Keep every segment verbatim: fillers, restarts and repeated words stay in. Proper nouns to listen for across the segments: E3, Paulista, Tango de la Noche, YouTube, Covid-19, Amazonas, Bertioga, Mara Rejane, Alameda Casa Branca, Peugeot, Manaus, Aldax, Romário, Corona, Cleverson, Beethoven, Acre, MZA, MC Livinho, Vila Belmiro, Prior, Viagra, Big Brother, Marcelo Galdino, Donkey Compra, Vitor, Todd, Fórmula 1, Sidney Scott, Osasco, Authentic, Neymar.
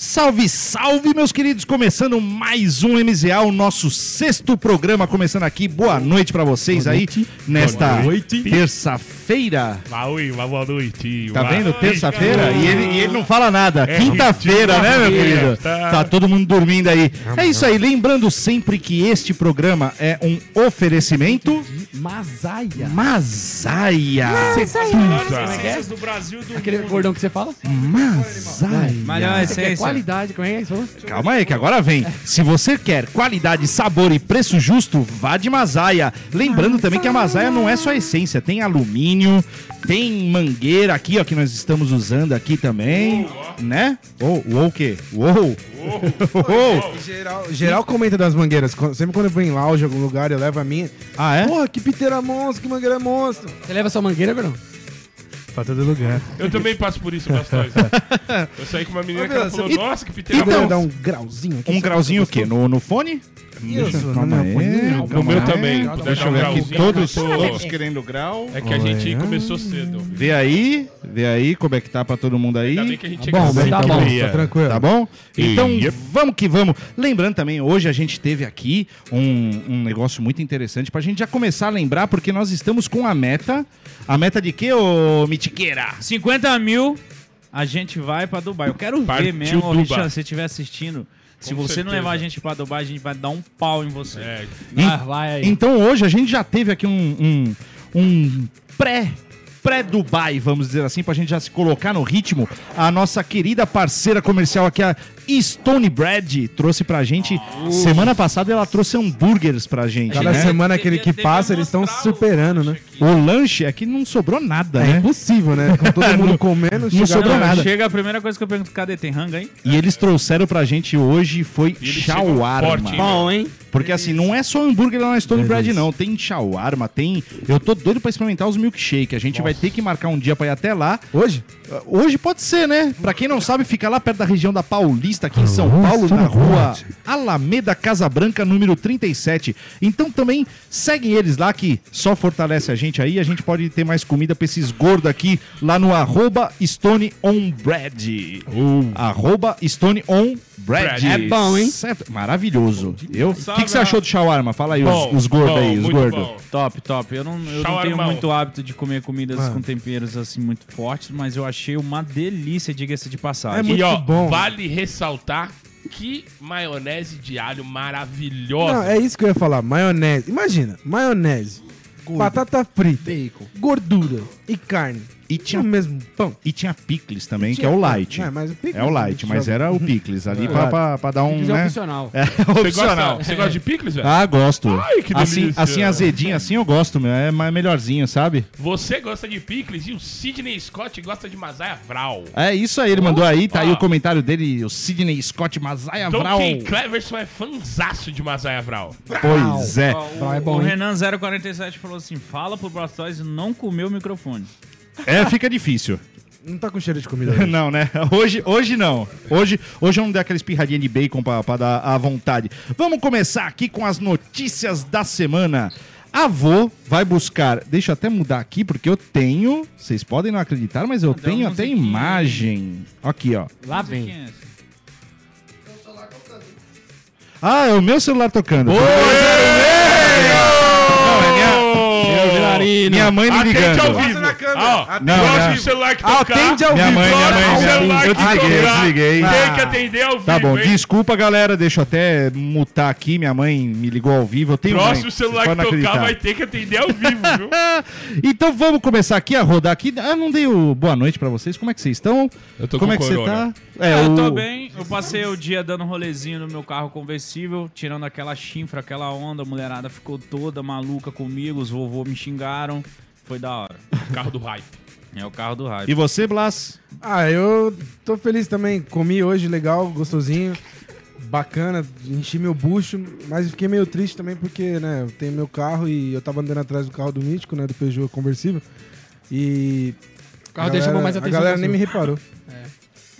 Salve, salve, meus queridos, começando mais um M Z A, o nosso sexto programa começando aqui. Boa noite pra vocês. Boa aí, noite. Nesta terça-feira. Maui, uma boa noite. Tá vendo? Terça-feira, e ele, e ele não fala nada. É quinta-feira, né, meu querido? Tá. tá todo mundo dormindo aí. É isso aí, lembrando sempre que este programa é um oferecimento... Mazaya. Mazaya. Mazaya. Do Brasil, do Aquele mundo. Cordão que você fala? Mazaya. Maior essência. Qualidade, como é que é? Calma aí, que agora vem. Se você quer qualidade, sabor e preço justo, vá de Mazaya. Lembrando Mazaya. também que a Mazaya não é só essência. Tem alumínio, tem mangueira aqui, ó, que nós estamos usando aqui também. Uou, né? Ou oh, o quê? Uou! Uou. Uou. Geral, geral comenta das mangueiras. Sempre quando eu vou em lounge, algum lugar, eu levo a minha. Ah, é? Porra, que piteira monstro, que mangueira monstro. Você leva sua mangueira, Bruno? Pra todo lugar. Eu também passo por isso, Blastoise. Eu saí com uma menina que ela falou, nossa, que piteira monstro. Então, dá um grauzinho aqui. Um grauzinho o quê? No, no fone? Isso, no meu, no meu também. É, deixa eu ver aqui, todos, todos querendo grau. É que a gente começou cedo. Vê aí, vê aí como é que tá pra todo mundo aí. Ainda bem que a gente é bom, tá bom, tá tranquilo. Tá bom? Então, yep. vamos que vamos. Lembrando também, hoje a gente teve aqui um, um negócio muito interessante pra gente já começar a lembrar, porque nós estamos com a meta. A meta de quê, ô Mitiqueira? cinquenta mil, a gente vai pra Dubai. Eu quero Partiu ver mesmo, ô Richard, se você estiver assistindo... Se Com você certeza. não levar a gente pra Dubai, a gente vai dar um pau em você. É. Ah, vai aí. Então hoje a gente já teve aqui um, um, um pré... pré-Dubai, vamos dizer assim, pra gente já se colocar no ritmo. A nossa querida parceira comercial aqui, a Stoned Bread, trouxe pra gente. Oh, semana passada ela trouxe hambúrgueres pra gente. Cada né? semana aquele devia, que passa, eles estão superando, né? Aqui. O lanche é que não sobrou nada, é né? É impossível, né? Com todo mundo não, comendo, não, não sobrou não, nada. Chega a primeira coisa que eu pergunto, cadê? Tem hanga, hein? E é, eles é. trouxeram pra gente hoje, foi shawarma. Bom, hein? Porque assim, não é só hambúrguer lá na Stoned Bread, não. Tem shawarma, tem... Eu tô doido pra experimentar os milkshake. A gente Nossa. vai ter que marcar um dia pra ir até lá. Hoje? Hoje pode ser, né? Pra quem não sabe, fica lá perto da região da Paulista, aqui em São Paulo, na rua Alameda Casa Branca, número trinta e sete. Então também seguem eles lá, que só fortalece a gente aí. A gente pode ter mais comida pra esses gordos aqui, lá no arroba Stone on Bread. Uh. Arroba Stone on Bread. É bom, hein? Certo. Maravilhoso. Eu... O que, que você achou do shawarma? Fala aí, bom, os, os gordos aí, os gordos. Top, top. Eu, não, eu não tenho muito hábito de comer comidas ah. com temperos assim muito fortes, mas eu achei uma delícia, diga-se de passagem. É muito e, ó, bom. Vale ressaltar que maionese de alho maravilhosa. Não, é isso que eu ia falar, maionese. Imagina, maionese, Gordo. batata frita, bacon, gordura e carne. E tinha o mesmo pão. E tinha picles também, tinha, que é o light. É, mas o é o light, mas era o picles ali é. pra, pra, pra dar um... Picles é opcional. Né? É opcional. Você gosta, você gosta de picles, velho? Ah, gosto. Ai, que delícia. Assim, assim azedinho, assim eu gosto, meu. É melhorzinho, sabe? Você gosta de picles e o Sidney Scott gosta de Mazaya Vral. É isso aí, ele mandou aí, tá ah. aí o comentário dele, o Sidney Scott Mazaya Vral. Donkey Cleverson é fanzaço de Mazaya Vral. Pois é. O, é bom, o Renan zero quarenta e sete falou assim, fala pro Blastoise não comer o microfone. É, fica difícil. Não tá com cheiro de comida hoje. Não, né? Hoje, hoje não. Hoje, hoje eu não dei aquela espirradinha de bacon pra, pra dar à vontade. Vamos começar aqui com as notícias da semana. Avô vai buscar... Deixa eu até mudar aqui, porque eu tenho... Vocês podem não acreditar, mas eu ah, tenho até imagem. Aqui, ó. Lá vem. Ah, é o meu celular tocando. Oi! Minha mãe me ligando. Atende ao vivo. Na ah, não, não. O celular que tocar. Atende ao minha vivo. Mãe, minha mãe, minha celular mãe. Eu desliguei, eu desliguei. Ah. Tem que atender ao vivo. Tá bom, hein? Desculpa, galera. Deixa eu até mutar aqui. Minha mãe me ligou ao vivo. Eu tenho Próximo mãe. celular que tocar acreditar. vai ter que atender ao vivo, viu? Então vamos começar aqui a rodar aqui. Ah, não dei o boa noite pra vocês. Como é que vocês estão? Eu tô Como com é que corona. você tá? É, eu o... tô bem. Eu passei o dia dando rolezinho no meu carro conversível, tirando aquela chinfra, aquela onda. A mulherada ficou toda maluca comigo. Os vovô me xingaram. Foi da hora. O carro do hype. É o carro do hype. E você, Blas? Ah, eu tô feliz também. Comi hoje, legal, gostosinho, bacana. Enchi meu bucho, mas fiquei meio triste também porque, né, eu tenho meu carro e eu tava andando atrás do carro do Mítico, né, do Peugeot conversível. E... O carro galera, deixa mais atenção. A galera nem me reparou. É.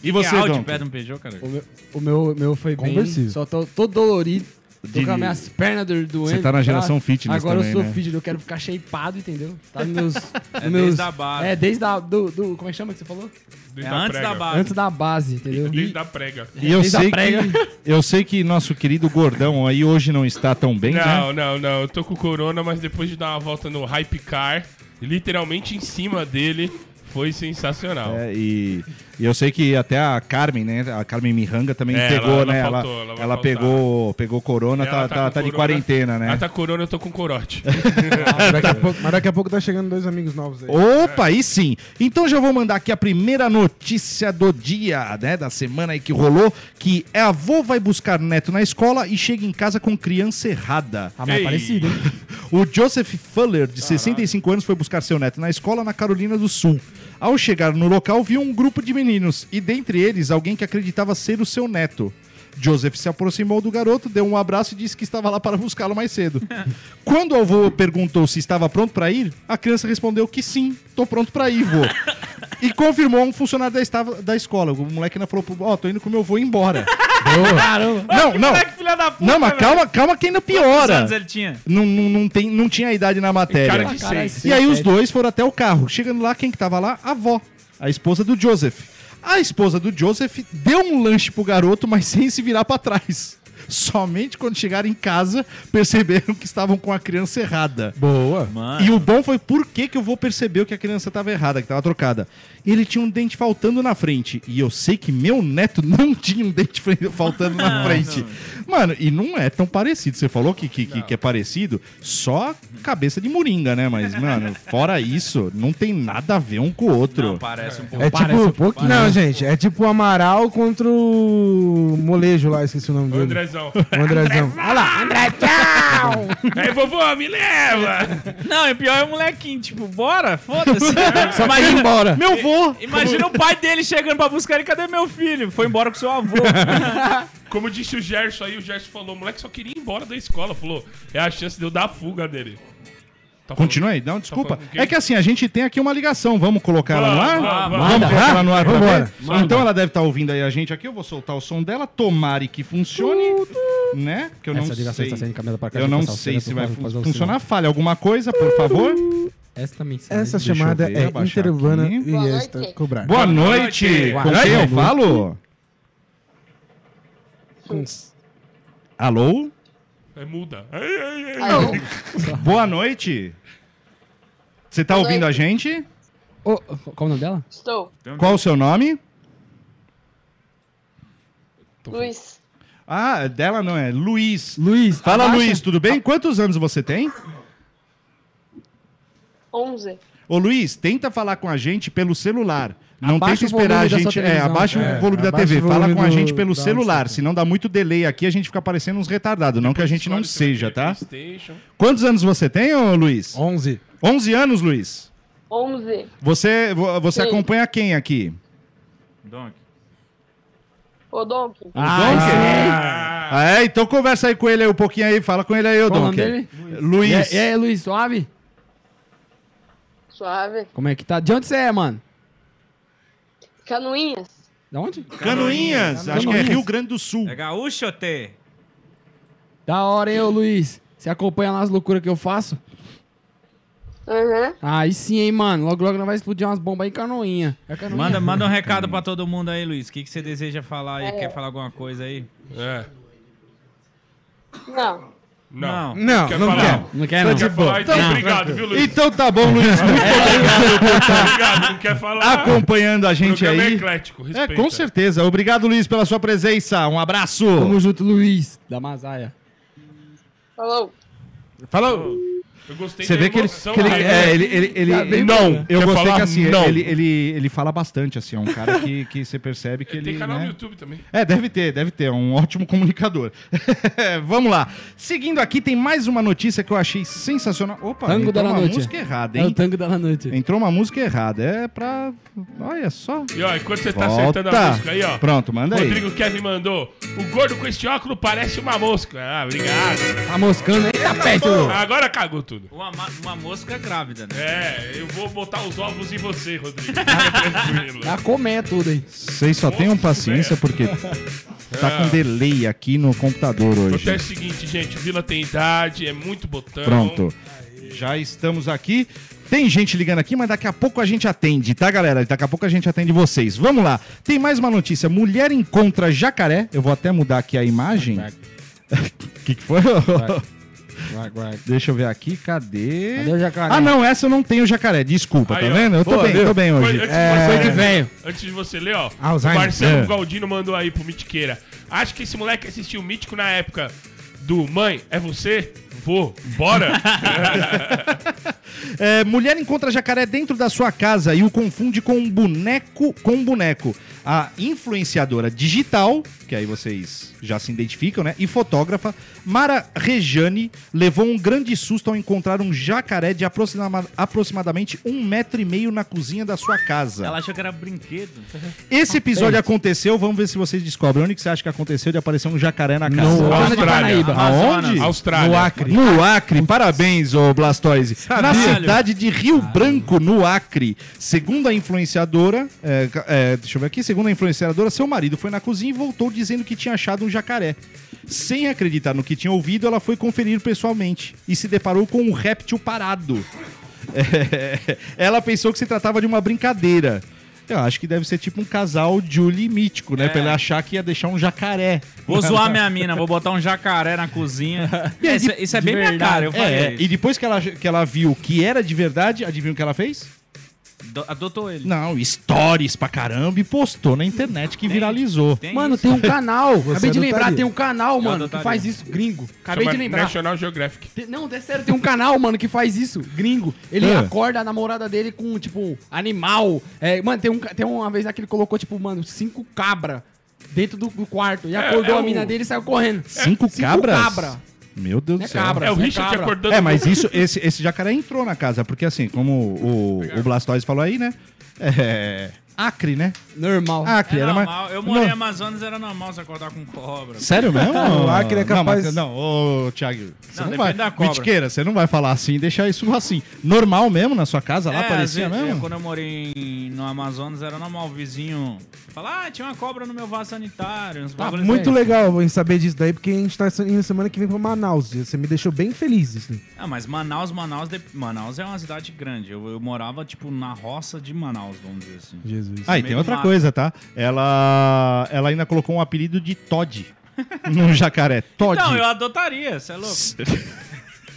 E você, Dom? Um Peugeot, cara? O meu, o meu, meu foi bem... Conversível. Só tô, tô dolorido. Tocar minhas pernas do doente. Você tá na geração tá? fitness agora também, agora eu sou né? fitness, eu quero ficar shapeado, entendeu? Tá nos meus... É meus, desde a base. É, desde a... Do, do, como é que chama que você falou? É, da antes prega. da base. Antes da base, entendeu? Desde e, da prega. E eu, sei prega. Que, eu sei que nosso querido gordão aí hoje não está tão bem, não, né? Não, não, não. Eu tô com corona, mas depois de dar uma volta no Hype Car, literalmente em cima dele... Foi sensacional. É, e, e eu sei que até a Carmen, né? A Carmen Miranda também é, pegou, ela, né? Ela, faltou, ela, ela pegou, pegou corona, tá, tá, tá corona, de quarentena, né? Ela tá corona, eu tô com corote. ah, daqui a pouco, mas daqui a pouco tá chegando dois amigos novos aí. Opa, aí sim! Então já vou mandar aqui a primeira notícia do dia, né? Da semana aí que rolou, que é a avó vai buscar neto na escola e chega em casa com criança errada. Ah, mas é parecido, hein? O Joseph Fuller, de Caraca. sessenta e cinco anos, foi buscar seu neto na escola na Carolina do Sul. Ao chegar no local, viu um grupo de meninos e, dentre eles, alguém que acreditava ser o seu neto. Joseph se aproximou do garoto, deu um abraço e disse que estava lá para buscá-lo mais cedo. Quando o avô perguntou se estava pronto para ir, a criança respondeu que sim, tô pronto para ir, vô. E confirmou um funcionário da, estava, da escola. O moleque ainda falou, ó, oh, tô indo com meu avô embora. Caramba. Não, que não. Moleque, filha da puta, não, mas velho. calma, calma que ainda piora. Quantos anos ele tinha? Não, não, não, tem, não tinha a idade na matéria. Cara de seis. E aí os dois foram até o carro. Chegando lá, quem que tava lá? A avó, a esposa do Joseph. A esposa do Joseph deu um lanche pro garoto, mas sem se virar pra trás. Somente quando chegaram em casa, perceberam que estavam com a criança errada. Boa. Mano. E o bom foi por que, que eu vou perceber que a criança estava errada, que estava trocada. Ele tinha um dente faltando na frente. E eu sei que meu neto não tinha um dente faltando na frente. Mano, e não é tão parecido. Você falou que, que, que, que é parecido? Só cabeça de moringa, né? Mas, mano, fora isso, não tem nada a ver um com o outro. Não, parece um pouco. É parece tipo, um pouco. Não, não, gente, é tipo o Amaral contra o Molejo lá, esqueci o nome dele. Andrezão. Andrezão. Olha lá, Andrezão! Aí, vovô, me leva! Não, é pior é o molequinho, tipo, bora, foda-se. Só vai ir embora. Meu vô! Imagina o pai dele chegando pra buscar ele, cadê meu filho? Foi embora com seu avô. Como disse o Gerson aí, o Gerson falou, o moleque só queria ir embora da escola. Falou, é a chance de eu dar a fuga dele. Tá Continua aí, não, desculpa. Tá é que assim, a gente tem aqui uma ligação. Vamos colocar ela no ar? Vai, vai, Vamos colocar ela no ar agora. Então ela deve estar tá ouvindo aí a gente aqui. Eu vou soltar o som dela. Tomara que funcione. Tu, tu. Né? Que eu Essa não ligação sei. Está sendo encaminhada para cá. Eu não sei cena, se vai fun funcionar. Falha alguma coisa, por favor. Essa, Essa chamada ver, é Interurbana e Boa esta noite. Cobrar. Boa noite. Boa noite. Com quem eu falo? Com... Alô? É muda. Ai, ai, ai. Boa noite. Você tá Boa ouvindo noite. a gente? Oh, qual o nome dela? Estou. Qual o seu nome? Luiz. Ah, dela não é. Luiz. Luiz. Fala, Abaixa. Luiz, tudo bem? Quantos anos você tem? onze. Ô, Luiz, tenta falar com a gente pelo celular. Não abaixa tenta esperar a gente... É, abaixa é, o volume da T V. Volume Fala com a gente pelo celular. Um senão dá muito delay aqui, a gente fica parecendo uns retardados. Não que a gente não seja, tá? Quantos anos você tem, ô, Luiz? onze. onze anos, Luiz? onze. Você, você acompanha quem aqui? Donk. Ô, Donk. Ah, Donk? Ah. Ah, é, então conversa aí com ele aí um pouquinho aí. Fala com ele aí, ô, Donk. Luiz. E aí, Luiz, suave? Suave. Como é que tá? De onde você é, mano? Canoinhas. Da onde? Canoinhas. Canoinhas. Acho Canoinhas. que é Rio Grande do Sul. É gaúcho, Tê. Da hora, hein, ô Luiz? Você acompanha lá as loucuras que eu faço? Aham. Uhum. Aí sim, hein, mano. Logo, logo nós vai explodir umas bombas aí em Canoinha. É Canoinha. Manda, manda um recado Canoinha. pra todo mundo aí, Luiz. O que, que você deseja falar aí? É. Quer falar alguma coisa aí? É. Não. Não, não, não, quer não, quer. não quer. Não, não quer, falar, então, não. Obrigado, viu, Luiz? Então tá bom, Luiz. Muito obrigado, obrigado, não quer falar. Acompanhando a gente aí. É, eclético, é, com certeza. Obrigado, Luiz, pela sua presença. Um abraço. Tamo junto, Luiz, da Mazaya. Falou. Falou. Eu gostei Você vê que ele, que ele, é, ele, ele, ele, ele, ele não, eu gostei que assim, não. Ele, ele, ele fala bastante assim, é um cara que, que você percebe que ele... Tem ele, canal né? no YouTube também. É, deve ter, deve ter, é um ótimo comunicador. Vamos lá, seguindo aqui tem mais uma notícia que eu achei sensacional. Opa, Tango entrou uma noite. música errada, hein? É o Tango da Noite. Entrou uma música errada, é pra... Olha só. E ó, enquanto você Volta. tá acertando a música aí, ó. Pronto, manda Rodrigo aí. Rodrigo Kelvin mandou, o gordo com este óculos parece uma mosca. Ah, obrigado. Tá moscando aí, tá perto. Agora cagou tudo. Uma, uma mosca grávida, né? É, eu vou botar os ovos em você, Rodrigo. Tá comer tudo, hein? Vocês só tenham paciência porque Tá ah. com delay aqui no computador hoje. Acontece o seguinte, gente, o Vila tem idade, é muito botão. Pronto. Aê. Já estamos aqui. Tem gente ligando aqui, mas daqui a pouco a gente atende, tá, galera? Daqui a pouco a gente atende vocês. Vamos lá. Tem mais uma notícia. Mulher encontra jacaré. Eu vou até mudar aqui a imagem. O que, que foi? Vai. Vai, vai. Deixa eu ver aqui, cadê? Cadê o jacaré? Ah, não, essa eu não tenho jacaré, desculpa, aí, tá vendo? Eu tô Pô, bem, meu. tô bem hoje. Foi, antes, é... de você, antes de você ler, ó, ah, o Marcelo é. Galdino mandou aí pro Mitiqueira. Acho que esse moleque assistiu o Mítico na época do Mãe, é você? Vou, bora! É, mulher encontra jacaré dentro da sua casa e o confunde com um boneco, com um boneco. A influenciadora digital, que aí vocês já se identificam, né? E fotógrafa, Mara Rejane, levou um grande susto ao encontrar um jacaré de aproxima, aproximadamente um metro e meio na cozinha da sua casa. Ela achou que era brinquedo. Esse episódio aconteceu, vamos ver se vocês descobrem. Onde que você acha que aconteceu de aparecer um jacaré na casa? No Austrália. Aonde? Austrália. No Acre. No Acre. Parabéns, ô Blastoise. Sabia. Na cidade de Rio ah, Branco, no Acre. Segundo a influenciadora, é, é, deixa eu ver aqui, segundo a influenciadora, seu marido foi na cozinha e voltou dizendo que tinha achado um jacaré. Sem acreditar no que tinha ouvido, ela foi conferir pessoalmente e se deparou com um réptil parado. É, ela pensou que se tratava de uma brincadeira. Eu acho que deve ser tipo um casal Julie Mítico, né? É. Pra ele achar que ia deixar um jacaré. Vou zoar minha mina, vou botar um jacaré na cozinha. É, isso, isso é bem verdade. Minha cara, eu falei. É, é. E depois que ela, que ela viu que era de verdade, adivinha o que ela fez? Adotou ele. Não, stories pra caramba e postou na internet que tem, viralizou. Tem mano, isso. Tem um canal. Você acabei de lembrar, adotaria. Tem um canal, eu mano, adotaria. Que faz isso, gringo. Acabei Chama de lembrar. National Geographic. Tem, não, é sério, tem um canal, mano, que faz isso, gringo. Ele é. acorda a namorada dele com, tipo, animal. É, mano, tem, um, tem uma vez lá que ele colocou, tipo, mano, cinco cabras dentro do, do quarto. E acordou é, é a mina o... dele e saiu correndo. Cinco, cinco cabras? Cabra. Meu Deus do é céu. Cabra, é o Richard é acordando. É, mas isso, esse, esse jacaré entrou na casa, porque assim, como o, o Blastoise falou aí, né? É... Acre, né? Normal. Acre, é era normal. Mais... Eu morei no Amazonas, era normal você acordar com cobra. Sério mesmo? O Acre é capaz... Não, mas, não ô, Thiago, você não, não vai... Da cobra. Mitiqueira, você não vai falar assim e deixar isso assim. Normal mesmo, na sua casa, é, lá parecia vezes, mesmo? Quando eu morei no Amazonas, era normal o vizinho falar, ah, tinha uma cobra no meu vaso sanitário. Tá muito legal em saber disso daí, porque a gente tá indo semana que vem pra Manaus. Você me deixou bem feliz, assim. Ah, mas Manaus, Manaus... De... Manaus é uma cidade grande. Eu, eu morava, tipo, na roça de Manaus, vamos dizer assim. Jesus. Ah, e tem outra coisa, tá? Ela, ela ainda colocou um apelido de Todd no jacaré. Todd. Não, eu adotaria, você é louco.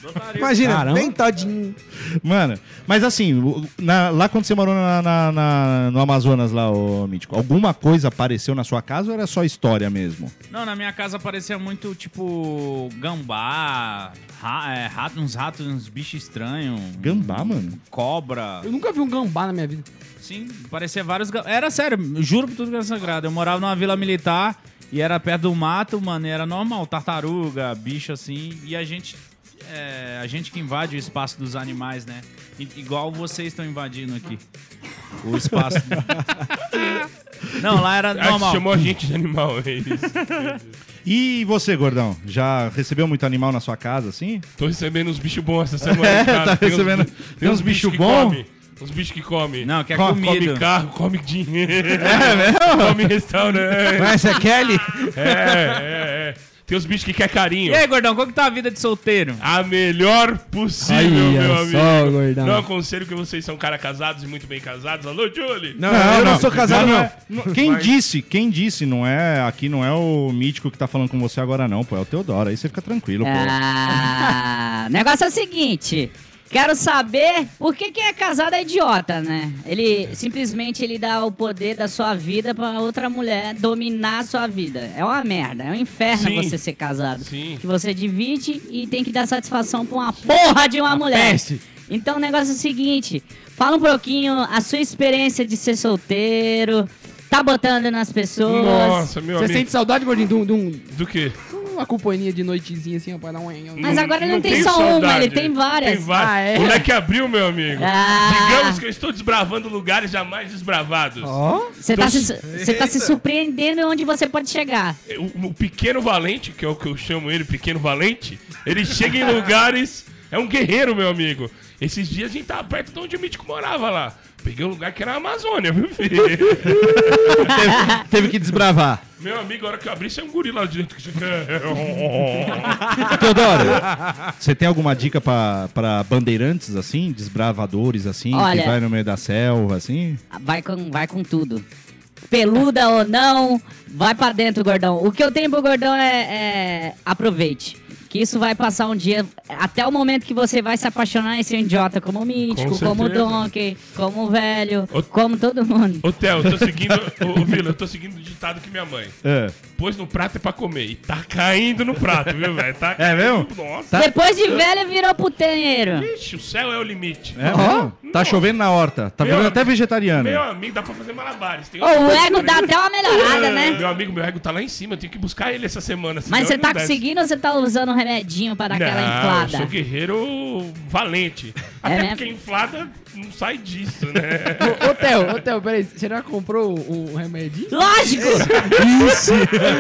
Adotaria. Imagina, caramba. Bem Toddinho. Mano, mas assim, na, lá quando você morou na, na, na, no Amazonas, lá, ô Mítico, alguma coisa apareceu na sua casa ou era só história mesmo? Não, na minha casa aparecia muito, tipo, gambá, ra, é, rato, uns ratos, uns bichos estranhos. Gambá, mano? Cobra. Eu nunca vi um gambá na minha vida. Sim, parecia vários... Era sério, juro por tudo que era sagrado. Eu morava numa vila militar e era perto do mato, mano, e era normal. Tartaruga, bicho assim. E a gente, é, a gente que invade o espaço dos animais, né? I- igual vocês estão invadindo aqui. O espaço... do... Não, lá era normal. Chamou a gente de animal, é isso. E você, gordão? Já recebeu muito animal na sua casa, assim? Tô recebendo uns bichos bons essa semana. É, cara. Tá tem recebendo... Uns, tem uns bichos bons? Os bichos que comem. Não, que é comida. Come carro, come dinheiro. É mesmo? Come restaurante. Mas é Kelly? É, é, é. Tem os bichos que querem carinho. E aí, gordão, como que tá a vida de solteiro? A melhor possível, aí, meu amigo. Só, gordão. Não aconselho que vocês são cara casados e muito bem casados. Alô, Julie? Não, não, não eu não, não sou casado, não. É... Quem Mas... disse, quem disse, não é... Aqui não é o Mítico que tá falando com você agora, não, pô. É o Teodoro, aí você fica tranquilo, pô. Ah, o negócio é o seguinte... Quero saber por que quem é casado é idiota, né? Ele simplesmente ele dá o poder da sua vida pra outra mulher dominar a sua vida. É uma merda, é um inferno Sim. você ser casado. Sim. Que você divide e tem que dar satisfação pra uma porra de uma, uma mulher. Peste. Então o negócio é o seguinte, fala um pouquinho a sua experiência de ser solteiro, tá botando nas pessoas. Nossa, meu você amigo. Você sente saudade, gordinho? Do, do... do quê? Uma companhia de noitezinha assim, rapaz, não é. Mas agora ele não, não tem só saudade. Uma, ele tem várias. Tem várias. Ah, é? O moleque abriu, meu amigo. Ah. Digamos que eu estou desbravando lugares jamais desbravados. Você oh? tá, se, tá se surpreendendo onde você pode chegar. O, o pequeno valente, que é o que eu chamo ele, pequeno valente, ele chega em lugares. É um guerreiro, meu amigo. Esses dias a gente tava perto de onde o Mítico morava lá. Peguei um lugar que era a Amazônia, viu, filho? teve, teve que desbravar. Meu amigo, a hora que eu abri, saiu um gorila lá dentro. Teodoro, você tem alguma dica pra, pra bandeirantes, assim? Desbravadores, assim? Olha, que vai no meio da selva, assim? Vai com, vai com tudo. Peluda ou não, vai pra dentro, gordão. O que eu tenho pro gordão é... é aproveite. Que isso vai passar um dia, até o momento que você vai se apaixonar em ser um idiota como o Mítico, com como o Donkey, como o Velho, o... como todo mundo. Ô, Theo, eu tô seguindo, ô, Vila, eu tô seguindo o ditado que minha mãe é. Pôs no prato é pra comer. E tá caindo no prato, viu, velho? Tá é mesmo? Nossa. Depois de velho, virou puteiro. Ixi, o céu é o limite. É mesmo? Tá Nossa. Chovendo na horta. Tá virando até vegetariano. Meu amigo, dá pra fazer malabares. Tem oh, o ego dá até uma melhorada, né? Meu amigo, meu ego tá lá em cima. Eu tenho que buscar ele essa semana. Mas você tá conseguindo ou você tá usando remedinho para dar não, aquela inflada? Eu sou guerreiro valente. Até é porque a inflada não sai disso, né? Ô, Theo, ô, Theo, peraí. Você já comprou o, o remedinho? Lógico! Isso!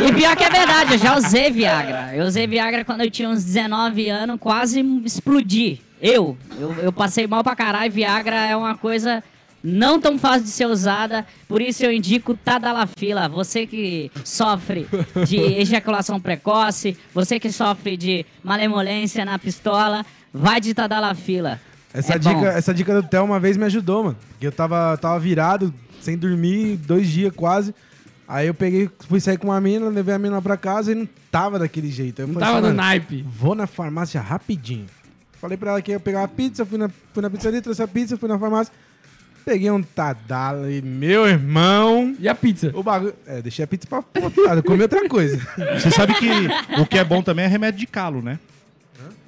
E pior que é verdade, eu já usei Viagra. Eu usei Viagra quando eu tinha uns dezenove anos, quase explodi. Eu, eu, eu passei mal pra caralho. Viagra é uma coisa... não tão fácil de ser usada, por isso eu indico Tadalafila. Você que sofre de ejaculação precoce, você que sofre de malemolência na pistola, vai de Tadalafila. Essa, é dica, essa dica do Theo uma vez me ajudou, mano. Porque eu tava, tava virado, sem dormir, dois dias quase. Aí eu peguei, fui sair com uma mina, levei a mina lá pra casa e não tava daquele jeito. Eu não tava no naipe. Vou na farmácia rapidinho. Falei pra ela que ia pegar uma pizza, fui na, fui na pizzaria, trouxe a pizza, fui na farmácia. Peguei um Tadala e meu irmão... E a pizza? O bagulho... É, deixei a pizza pra putada, comi outra coisa. Você sabe que o que é bom também é remédio de calo, né?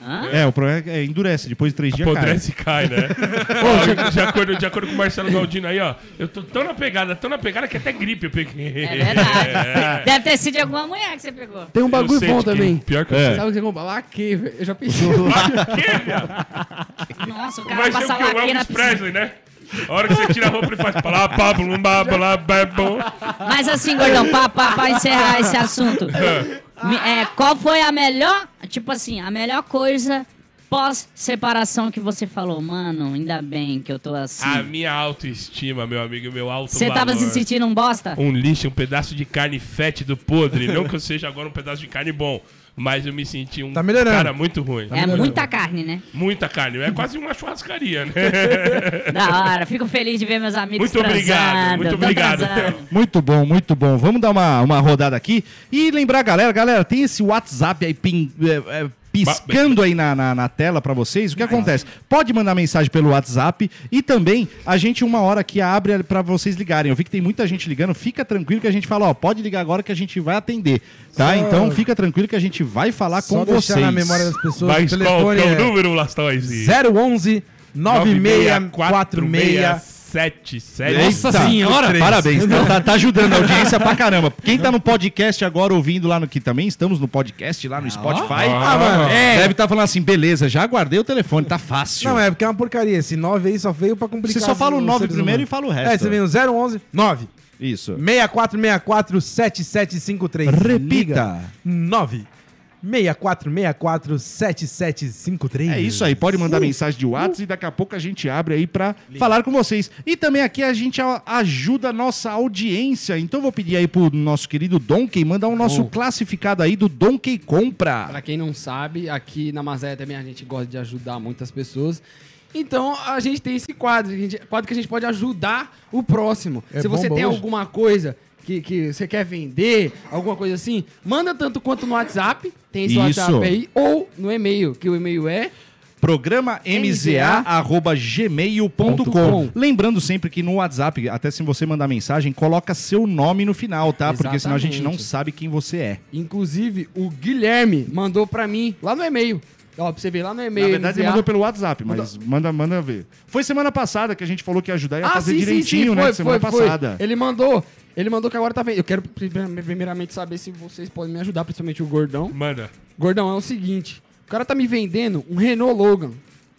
Hã? É, o problema é endurece, depois de três dias apodrece cai. Apodrece e cai, né? de, de, acordo, de acordo com o Marcelo Galdino aí, ó, eu tô tão na pegada, tão na pegada que até gripe eu peguei. É verdade. É. Deve ter sido de alguma mulher que você pegou. Tem um bagulho bom também. Que, pior que é. Você sabe o que você compra? Laque, velho. Eu já pensei. Laque, velho? Nossa, o cara vai passar laque na piscina. Vai ser o que o Elvis Presley, né? A hora que você tira a roupa, ele faz palá, Pablo, babá, babá. Mas assim, gordão, pra, pra, pra encerrar esse assunto, é, qual foi a melhor, tipo assim, a melhor coisa pós-separação que você falou? Mano, ainda bem que eu tô assim. A minha autoestima, meu amigo, meu alto valor. Você tava se sentindo um bosta? Um lixo, um pedaço de carne fétido, podre. Não que eu seja agora um pedaço de carne bom. Mas eu me senti um tá cara muito ruim. Tá é melhorando. Muita carne, né? Muita carne. É quase uma churrascaria, né? Da hora. Fico feliz de ver meus amigos muito obrigado, muito obrigado. Muito bom, muito bom. Vamos dar uma, uma rodada aqui. E lembrar, galera, galera, tem esse WhatsApp aí pin, é, é, piscando aí na, na, na tela pra vocês. O que acontece? Pode mandar mensagem pelo WhatsApp e também a gente uma hora aqui abre pra vocês ligarem. Eu vi que tem muita gente ligando. Fica tranquilo que a gente fala, ó, pode ligar agora que a gente vai atender. Tá? Só... Então fica tranquilo que a gente vai falar só com vocês. Só deixar na memória das pessoas. Mas o telefone qual é o número, Blastoise? zero um um, nove seis quatro seis sete sete. Nossa senhora! três. Parabéns, tá, tá ajudando a audiência pra caramba. Quem tá no podcast agora ouvindo lá no que também estamos no podcast lá no Spotify, ah, ah, mano. É. Deve estar tá falando assim, beleza, já guardei o telefone, tá fácil. Não, é porque é uma porcaria, esse nove aí só veio pra complicar. Você só fala o nove primeiro e fala o resto. É, você vem o zero um um, nove. Isso. seis quatro seis quatro sete sete cinco três. Repita. nove. seis quatro seis quatro sete sete cinco três. É isso aí, pode mandar uh, mensagem de WhatsApp uh. e daqui a pouco a gente abre aí pra Liga. Falar com vocês. E também aqui a gente ajuda a nossa audiência. Então vou pedir aí pro nosso querido Donkey mandar um nosso oh. classificado aí do Donkey Compra. Pra quem não sabe, aqui na Mazaya também a gente gosta de ajudar muitas pessoas. Então a gente tem esse quadro, a gente, quadro que a gente pode ajudar o próximo. É Se bom, você bom tem hoje. Alguma coisa... Que, que você quer vender, alguma coisa assim, manda tanto quanto no WhatsApp, tem esse Isso. WhatsApp aí, ou no e-mail, que o e-mail é... Programa m z a arroba gmail ponto com. Lembrando sempre que no WhatsApp, até se você mandar mensagem, coloca seu nome no final, tá? Exatamente. Porque senão a gente não sabe quem você é. Inclusive, o Guilherme mandou pra mim, lá no e-mail. Ó, pra você ver lá no e-mail. Na verdade, ele mandou pelo WhatsApp, mas mandou. manda manda ver. Foi semana passada que a gente falou que ia ajudar e ah, ia fazer sim, direitinho, sim, sim. Foi, né? Foi, semana foi. passada. Ele mandou. Ele mandou que agora tá vendo. Eu quero primeiramente saber se vocês podem me ajudar, principalmente o Gordão. Manda. Gordão, é o seguinte. O cara tá me vendendo um Renault Logan. Tá.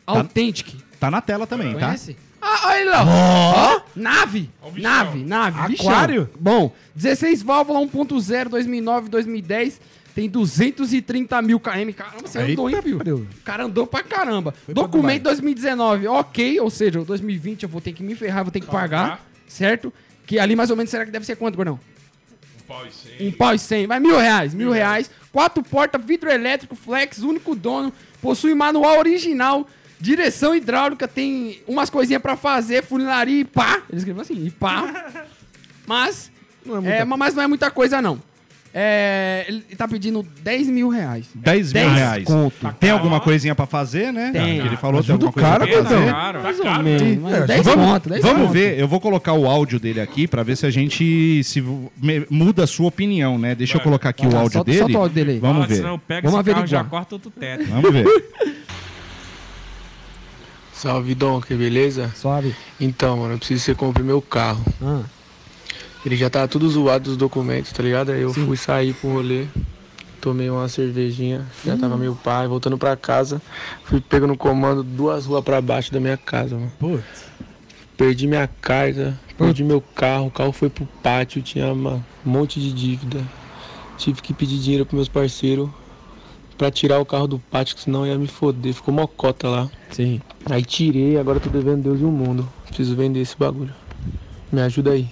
Authentic. Tá na tela também, ah, tá? Conhece? Ah, olha lá. Ó. Oh. Nave. Oh, nave, nave. Aquário. Bichão. Bom, dezesseis válvula um ponto zero, dois mil e nove, dois mil e dez. Tem duzentos e trinta mil quilômetros. Caramba, você andou, hein, viu? O cara andou pra caramba. Foi documento pra dois mil e dezenove, ok. Ou seja, dois mil e vinte eu vou ter que me ferrar, vou ter que pagar, pagar, certo? Que ali mais ou menos, será que deve ser quanto, Gordão? Um pau e cem. Um pau e cem. Mas mil reais, mil, mil reais. reais. Quatro portas, vidro elétrico, flex, único dono. Possui manual original, direção hidráulica, tem umas coisinhas pra fazer, funilaria e pá. Ele escreveu assim, e pá. Mas não é, muita... é, mas não é muita coisa, não. É, ele tá pedindo dez mil reais. dez mil reais. Conto. Tá. Tem alguma coisinha pra fazer, né? Tem. Ele falou que tem alguma coisa pra fazer. Tá caro. Vamos ver, eu vou colocar o áudio dele aqui pra ver se a gente se muda a sua opinião, né? Deixa eu colocar aqui o áudio dele. Solta o áudio dele aí. Vamos ver. Senão pega esse carro e já corta outro teto. Vamos ver. Salve, Dom, que beleza? Suave. Então, mano, eu preciso que você compre meu carro. Ah. Ele já tava tudo zoado dos documentos, tá ligado? Aí eu Sim. fui sair pro rolê, tomei uma cervejinha, já tava hum. meu pai, voltando pra casa, fui pego no comando duas ruas pra baixo da minha casa, mano. Putz. Perdi minha carga, Putz. perdi meu carro, o carro foi pro pátio, tinha uma, um monte de dívida. Tive que pedir dinheiro pros meus parceiros pra tirar o carro do pátio, que senão ia me foder. Ficou mocota lá. Sim. Aí tirei, agora tô devendo Deus e o mundo. Preciso vender esse bagulho. Me ajuda aí.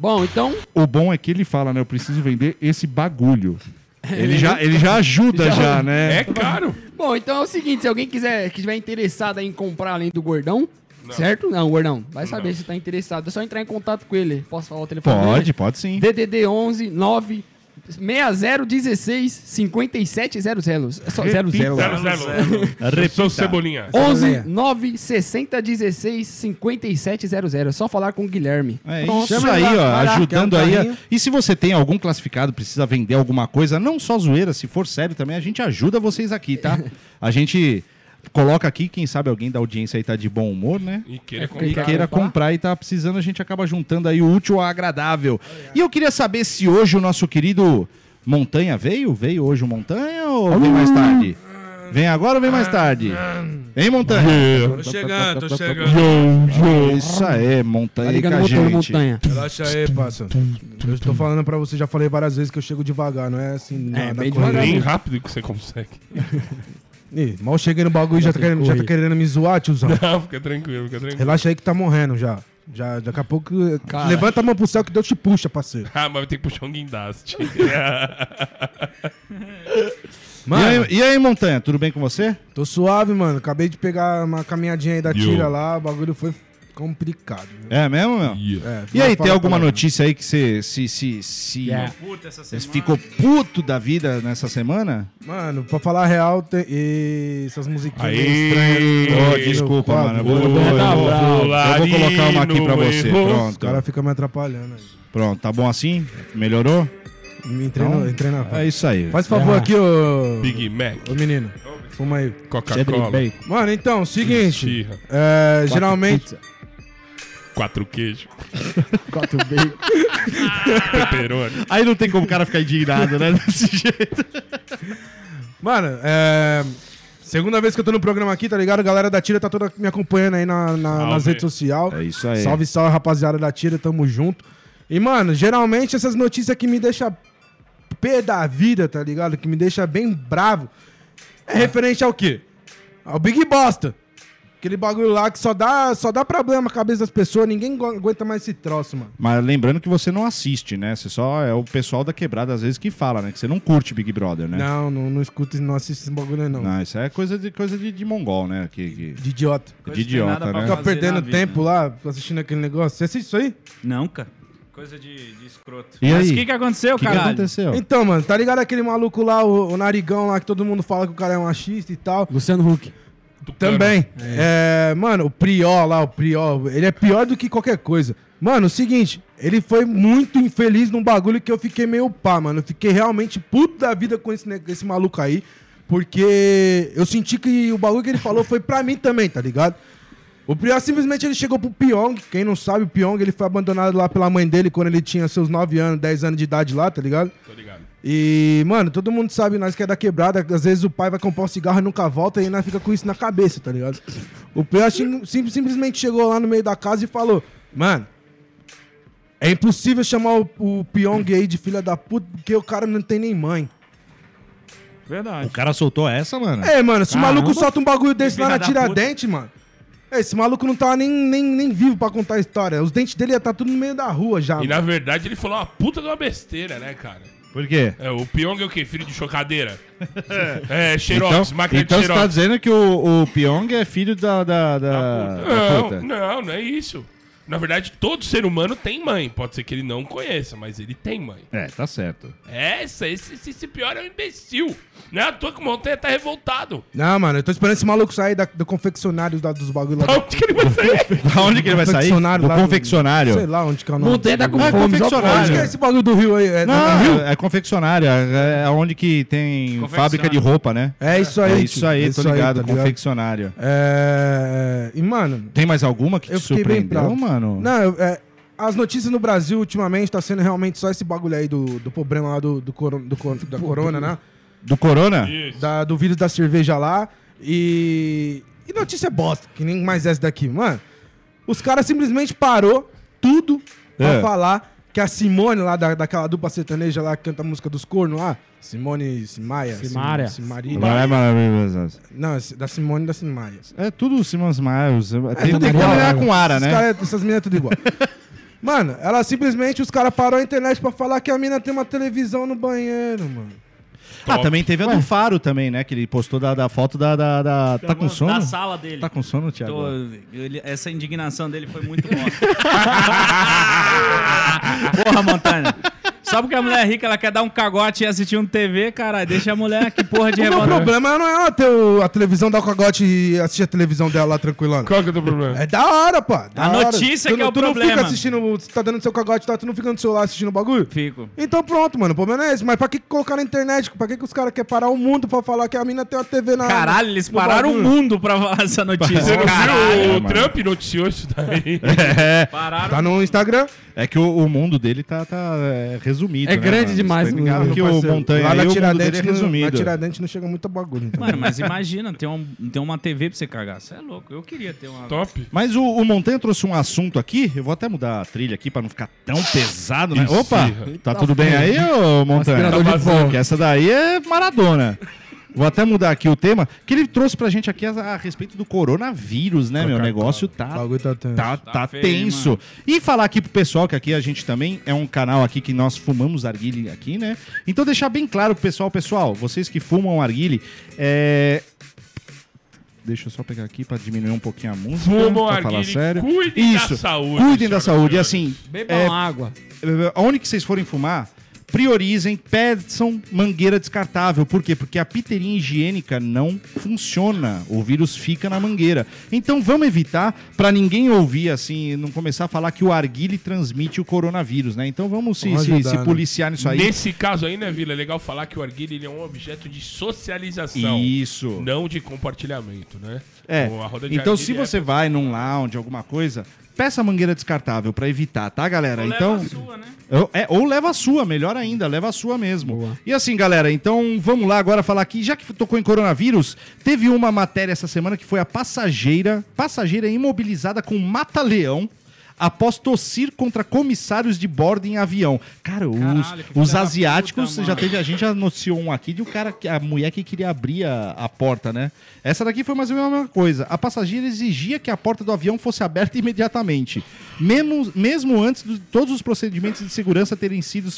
Bom, então... O bom é que ele fala, né? Eu preciso vender esse bagulho. Ele já, ele já ajuda, já, já, né? É caro. Bom, então é o seguinte, se alguém quiser, que estiver interessado em comprar além do Gordão, não. certo? Não, Gordão, vai não. saber se está interessado. É só entrar em contato com ele. Posso falar o telefone Pode, dele? Pode sim. D D D onze nove sessenta dezesseis cinquenta e sete zero zero. É só zero zero. Repita, Cebolinha. onze nove sessenta dezesseis cinquenta e sete zero zero. É só falar com o Guilherme. É Pronto, isso aí, lá, ó, ajudando lá, aí. Um e se você tem algum classificado, precisa vender alguma coisa, não só zoeira, se for sério também, a gente ajuda vocês aqui, tá? A gente... Coloca aqui, quem sabe alguém da audiência aí tá de bom humor, né? E queira, é, comprar. E queira comprar e tá precisando, a gente acaba juntando aí o útil ao agradável. Oh, yeah. E eu queria saber se hoje o nosso querido Montanha veio? Veio hoje o Montanha ou uh, vem mais tarde? Uh, vem agora ou vem uh, mais tarde? Uh, vem, Montanha? Uh, tô chegando, tô chegando. Yo, yo. Isso aí, Montanha, tá com a gente. Montanha. Relaxa aí, parça. Eu tô falando pra você, já falei várias vezes que eu chego devagar, não é assim... É, bem devagar. Bem rápido que você consegue. Ih, mal cheguei no bagulho e já, tá já tá querendo me zoar, tiozão. Não, fica tranquilo, fica tranquilo. Relaxa aí que tá morrendo já. Já daqui a pouco... Cara. Levanta a mão pro céu que Deus te puxa, parceiro. Ah, mas vai ter que puxar um guindaste. Mano, e, aí, e aí, Montanha, tudo bem com você? Tô suave, mano. Acabei de pegar uma caminhadinha aí da Yo. tira lá, o bagulho foi... complicado. Viu? É mesmo, meu? Yeah. É, e aí, tem alguma notícia aí que você se, se, se yeah. ficou puto da vida nessa semana? Mano, pra falar a real, tem... e essas musiquinhas estranhas. Oh, desculpa, meu, mano. Eu vou, vou, eu, vou, eu vou colocar uma aqui pra você. Pronto. Os caras ficam me atrapalhando. Aí. Pronto, tá bom assim? Melhorou? Me entrenou, entrei na É isso aí. Faz favor é. aqui, ô... Big Mac. Ô, menino. Fuma aí. Coca-Cola. Mano, então, seguinte. É, geralmente... Pizza. Quatro queijos. Quatro bacon. Peperoni. Aí não tem como o cara ficar indignado, né? Desse jeito. Mano, é... segunda vez que eu tô no programa aqui, tá ligado? A galera da Tira tá toda me acompanhando aí na, na, nas redes sociais. É isso aí. Salve, salve, rapaziada da Tira. Tamo junto. E, mano, geralmente essas notícias que me deixam pé da vida, tá ligado? Que me deixa bem bravo. É ah. referente ao quê? Ao Big Bosta. Aquele bagulho lá que só dá, só dá problema na cabeça das pessoas, ninguém aguenta mais esse troço, mano. Mas lembrando que você não assiste, né? Você só é o pessoal da quebrada, às vezes, que fala, né? Que você não curte Big Brother, né? Não, não, não escuta e não assiste esse bagulho, não. Não, isso é coisa de, coisa de, de mongol, né? Que, que... De idiota. Coisa de idiota, né? Fica perdendo tempo lá, assistindo aquele negócio. Você assiste isso aí? Não, cara. Coisa de, de escroto. E Mas o que, que aconteceu, que caralho? O que aconteceu? Então, mano, tá ligado aquele maluco lá, o, o narigão lá, que todo mundo fala que o cara é machista e tal? Luciano Huck. Também. É. É, mano, o Prior lá, o Prior, ele é pior do que qualquer coisa. Mano, o seguinte, ele foi muito infeliz num bagulho que eu fiquei meio pá, mano. Eu fiquei realmente puto da vida com esse, esse maluco aí, porque eu senti que o bagulho que ele falou foi pra mim também, tá ligado? O Prior simplesmente ele chegou pro Pyong, quem não sabe, o Pyong ele foi abandonado lá pela mãe dele quando ele tinha seus nove anos, dez anos de idade lá, tá ligado? Tô ligado. E, mano, todo mundo sabe, nós que é da quebrada, às vezes o pai vai comprar um cigarro e nunca volta e nós fica com isso na cabeça, tá ligado? O Prior sim, sim, simplesmente chegou lá no meio da casa e falou, mano, é impossível chamar o, o Pyong aí de filha da puta porque o cara não tem nem mãe. Verdade. O cara soltou essa, mano? É, mano, se o maluco solta um bagulho desse lá na Tiradente, mano... Esse maluco não tava nem, nem, nem vivo pra contar a história. Os dentes dele ia estar tá tudo no meio da rua já. E mano, na verdade ele falou uma puta de uma besteira, né, cara? Por quê? É, o Pyong é o quê? Filho de chocadeira? É, é xerox, então, máquina então de xerox. Então você tá dizendo que o, o Pyong é filho da, da, da, da puta. Não, da puta. Não, não é isso. Na verdade, todo ser humano tem mãe. Pode ser que ele não conheça, mas ele tem mãe. É, tá certo. Essa, esse, esse, esse pior é um imbecil. Não é à toa que o Montanha tá revoltado. Não, mano, eu tô esperando esse maluco sair da, do confeccionário da, dos bagulhos lá. Da onde que ele vai sair? Da onde que ele vai sair? Do confeccionário. Sei lá onde que é o nome. Montanha tá com fome. É confeccionário. Onde que é esse bagulho do Rio aí? É, não, Rio? É confeccionário. É onde que tem fábrica de roupa, né? É isso aí. É isso aí, é isso aí, tô ligado. Aí, tá ligado? Confeccionário. É... E, mano... Tem mais alguma que te surpreendeu, mano? Não, eu, é, as notícias no Brasil ultimamente tá sendo realmente só esse bagulho aí do, do problema lá do, do, coro, do, do da Corona, né? Do Corona? Da, do vírus da cerveja lá. E, e notícia bosta, que nem mais essa daqui. Mano, os caras simplesmente parou tudo pra é. falar que a Simone lá, da, daquela dupla sertaneja lá, que canta a música dos cornos lá, Simone Simaria. Simaria. Simaria. Não, da Simone e da Simaria. É tudo Simone Simaria. É, tem que combinar com Ara, esses né? Cara, essas meninas é tudo igual. Mano, ela simplesmente, os caras pararam a internet pra falar que a mina tem uma televisão no banheiro, mano. Top. Ah, também teve a do Faro também, né? Que ele postou da, da foto da... da, da... Tá com sono? Da sala dele. Tá com sono, Thiago? Tô... Ele... Essa indignação dele foi muito boa. Porra, Montanha. Só porque a mulher é rica, ela quer dar um cagote e assistir um T V, cara, deixa a mulher que porra de revolta. O problema não é ela ter o, a televisão, dar o cagote e assistir a televisão dela lá tranquilona. Qual que é o teu problema? É da hora, pô. Da a notícia hora. Que tu, é o tu problema. Tu não fica assistindo, tu tá dando seu cagote, tá, tu não fica no celular assistindo o bagulho? Fico. Então pronto, mano, o problema não é esse. Mas pra que colocar na internet? Pra que, que os caras querem parar o mundo pra falar que a mina tem uma T V na... Caralho, eles pararam bagulho. o mundo pra falar essa notícia. Você não viu? O mano. Trump noticiou isso daí. É. Pararam. Tá no Instagram. É que o, o mundo dele tá... tá é, resumido, é né, grande mano? demais, mano. Que o Montanha lá na Tiradentes, é na Tiradentes não chega muito bagulho. Então. Mano, mas imagina, tem uma, tem uma T V pra você cagar. Você é louco. Eu queria ter uma... Top. Mas o, o Montanha trouxe um assunto aqui. Eu vou até mudar a trilha aqui pra não ficar tão pesado, né? Isso. Opa, tá tudo bem aí, ô Montanha? Tá vazando. Essa daí é Maradona. Vou até mudar aqui o tema, que ele trouxe pra gente aqui a, a respeito do coronavírus, né, meu? O negócio tá, tá tenso. Tá, tá tá feio, tenso. Mano. E falar aqui pro pessoal, que aqui a gente também é um canal aqui que nós fumamos arguile aqui, né? Então deixar bem claro pro pessoal, pessoal, vocês que fumam arguile, é... Deixa eu só pegar aqui pra diminuir um pouquinho a música. Fumam arguile, cuidem Isso, da saúde. cuidem da saúde. E assim... Bebam é, água. Onde que vocês forem fumar... Priorizem, peçam mangueira descartável. Por quê? Porque a piteirinha higiênica não funciona. O vírus fica na mangueira. Então vamos evitar para ninguém ouvir assim, não começar a falar que o arguile transmite o coronavírus, né? Então vamos se, se, ajudar, se policiar né? nisso aí. Nesse caso aí, né, Vila? É legal falar que o arguile ele é um objeto de socialização. Isso. Não de compartilhamento, né? É. Bom, a roda de então se você é... vai num lounge, alguma coisa... Peça a mangueira descartável pra evitar, tá, galera? Ou então, leva a sua, né? Ou, é, ou leva a sua, melhor ainda, leva a sua mesmo. Boa. E assim, galera, então vamos lá agora falar aqui, já que tocou em coronavírus, teve uma matéria essa semana que foi a passageira, passageira imobilizada com mata-leão após tossir contra comissários de bordo em avião. Cara, os, Caralho, os asiáticos, puta, já teve, a gente já noticiou um aqui de um cara, a mulher que queria abrir a, a porta, né? Essa daqui foi mais ou menos a mesma coisa. A passageira exigia que a porta do avião fosse aberta imediatamente, mesmo, mesmo antes de todos os procedimentos de segurança terem sido,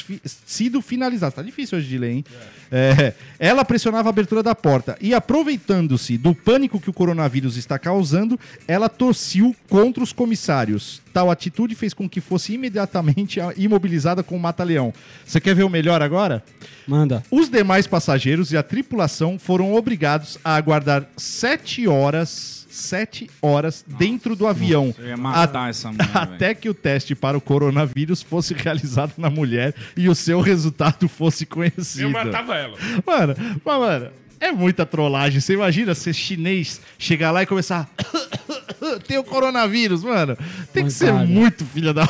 sido finalizados. Tá difícil hoje de ler, hein? É, ela pressionava a abertura da porta e, aproveitando-se do pânico que o coronavírus está causando, ela tossiu contra os comissários. Tal atitude fez com que fosse imediatamente imobilizada com o mata-leão. Você quer ver o melhor agora? Manda. Os demais passageiros e a tripulação foram obrigados a aguardar sete horas, sete horas nossa, dentro do avião. Nossa, eu ia matar a, essa mulher, até véio. que o teste para o coronavírus fosse realizado na mulher e o seu resultado fosse conhecido. Eu matava ela. Mano, mas, mano, é muita trollagem. Você imagina ser chinês, chegar lá e começar... Tem o coronavírus, mano. Tem mas que ser cara. muito filha da...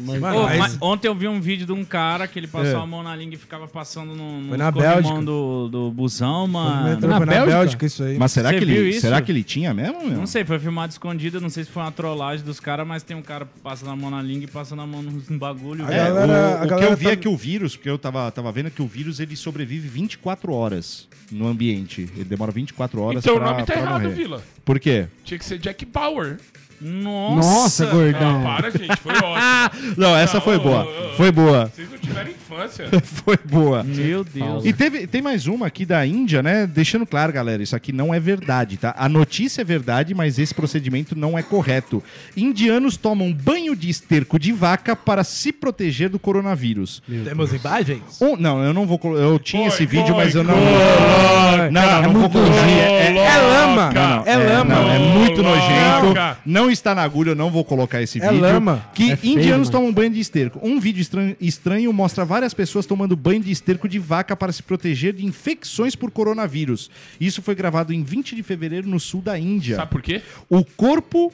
Mano, mas... mas ontem eu vi um vídeo de um cara que ele passou é. a mão na língua e ficava passando no, no na Bélgica do, do busão, mano. Foi na, na Bélgica? Bélgica, isso aí. Mas será que, ele, será que ele tinha mesmo, meu? Não sei, foi filmado escondido, não sei se foi uma trollagem dos caras, mas tem um cara passando a mão na língua e passando a mão no bagulho. A galera, é, o o a que eu vi tá... é que o vírus, porque eu tava, tava vendo que o vírus ele sobrevive vinte e quatro horas no ambiente. Ele demora vinte e quatro horas então, pra morrer. Então o nome tá errado, morrer. Vila. Por quê? Tinha que ser Jack Bauer. Nossa, Nossa gordão. Ah, para, gente, foi ótimo. Não, essa não, foi oh, boa. Oh, oh. Foi boa. Vocês não tiveram infância. Foi boa. Meu Deus. E teve, tem mais uma aqui da Índia, né? Deixando claro, galera, isso aqui não é verdade, tá? A notícia é verdade, mas esse procedimento não é correto. Indianos tomam banho de esterco de vaca para se proteger do coronavírus. Temos imagens? Um, não, eu não vou... Eu tinha foi, esse vídeo, foi, mas eu não... Coloca, não, não, não, não vou colocar. É, é, é lama. Não, não, é, é lama. Não, é muito nojento. Não está na agulha, eu não vou colocar esse é vídeo. Lama. Que é indianos feio, tomam banho de esterco. Um vídeo estranho, estranho mostra várias pessoas tomando banho de esterco de vaca para se proteger de infecções por coronavírus. Isso foi gravado em vinte de fevereiro no sul da Índia. Sabe por quê? O corpo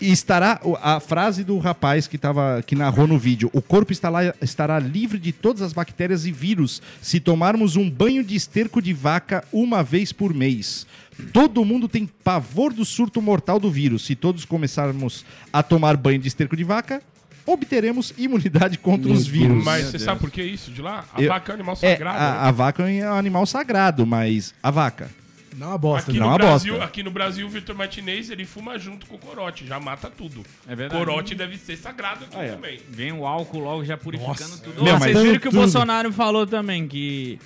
estará... A frase do rapaz que, tava, que narrou no vídeo. O corpo estará, estará livre de todas as bactérias e vírus se tomarmos um banho de esterco de vaca uma vez por mês. Todo mundo tem pavor do surto mortal do vírus. Se todos começarmos a tomar banho de esterco de vaca, obteremos imunidade contra os vírus. Mas você sabe por que isso de lá? A Eu, vaca é um animal sagrado. É, a, né? a vaca é um animal sagrado, mas a vaca... Não a bosta, aqui não a Brasil, bosta. Aqui no Brasil, o Vitor Martinez, ele fuma junto com o corote, já mata tudo. É verdade. Corote deve ser sagrado aqui ah, é. também. Vem o álcool logo, já purificando Nossa. tudo. Meu, vocês viram que o Bolsonaro falou também, que...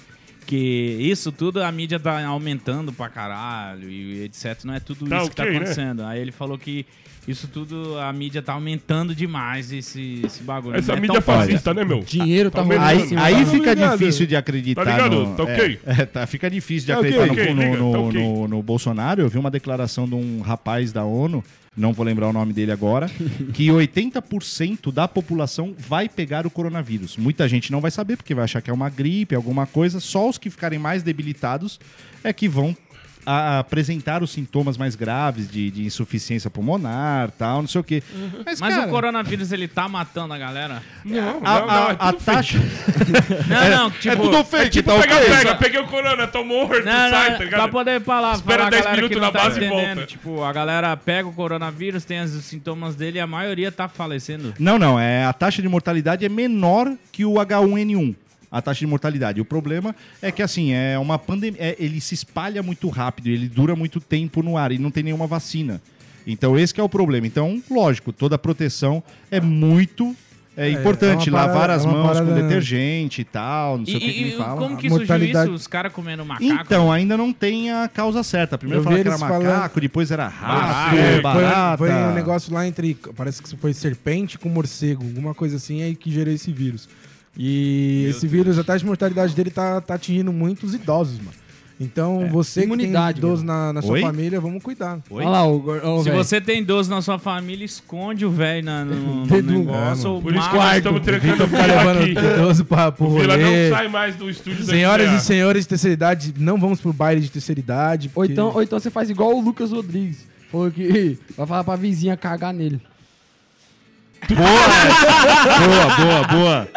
Que isso tudo, a mídia tá aumentando pra caralho e etcétera. Não é tudo tá isso okay, que tá acontecendo. Né? Aí ele falou que isso tudo, a mídia tá aumentando demais esse, esse bagulho. Essa é mídia fascista, né, meu? Dinheiro tá, tá aumentando. Aí, tá aí fica ligado. difícil de acreditar. Tá ligado? No, tá ok. É, é, tá, fica difícil de tá acreditar okay, no, okay, no, no, tá okay. no, no, no Bolsonaro. Eu vi uma declaração de um rapaz da ONU, não vou lembrar o nome dele agora, que oitenta por cento da população vai pegar o coronavírus. Muita gente não vai saber, porque vai achar que é uma gripe, alguma coisa. Só os que ficarem mais debilitados é que vão a apresentar os sintomas mais graves de, de insuficiência pulmonar, tal, não sei o quê. Uhum. Mas, Mas cara, o coronavírus, ele tá matando a galera? Não, a, não, não, é a taxa... não, não, tipo... É tudo fake, é tipo, tá pega, okay. pega, peguei o corona, tô morto, não, sai, não, tá ligado? Pra poder falar, espera falar, dez minutos na tá base e volta. Tipo, a galera pega o coronavírus, tem os sintomas dele e a maioria tá falecendo. Não, não, é, a taxa de mortalidade é menor que o agá um ene um. A taxa de mortalidade. O problema é que, assim, é uma pandemia. É, ele se espalha muito rápido, ele dura muito tempo no ar e não tem nenhuma vacina. Então, esse que é o problema. Então, lógico, toda a proteção é muito é, é, importante. É parada, lavar as é mãos parada, com né? detergente e tal, não sei e, o que, e, que me fala. Como que surgiu isso? Os caras comendo macaco? Então, ainda não tem a causa certa. Primeiro falaram que era macaco, falando... depois era rato, ah, barata. Foi, foi um negócio lá entre... Parece que foi serpente com morcego, alguma coisa assim, aí que gerou esse vírus. E Meu esse Deus. vírus, a taxa de mortalidade dele tá, tá atingindo muitos idosos, mano. Então, é. você Imunidade, que tem idoso na, na sua Oi? família, vamos cuidar. Olha lá, o, o Se véio. você tem idoso na sua família, esconde o velho no, no negócio. Por isso que nós estamos trancando o idoso pra, pro o Vila não sai mais do estúdio. Senhoras da e senhores de terceira idade, não vamos pro baile de terceira idade. Porque... Ou, então, ou então você faz igual o Lucas Rodrigues, porque vai falar pra vizinha cagar nele. Boa, boa, boa, boa.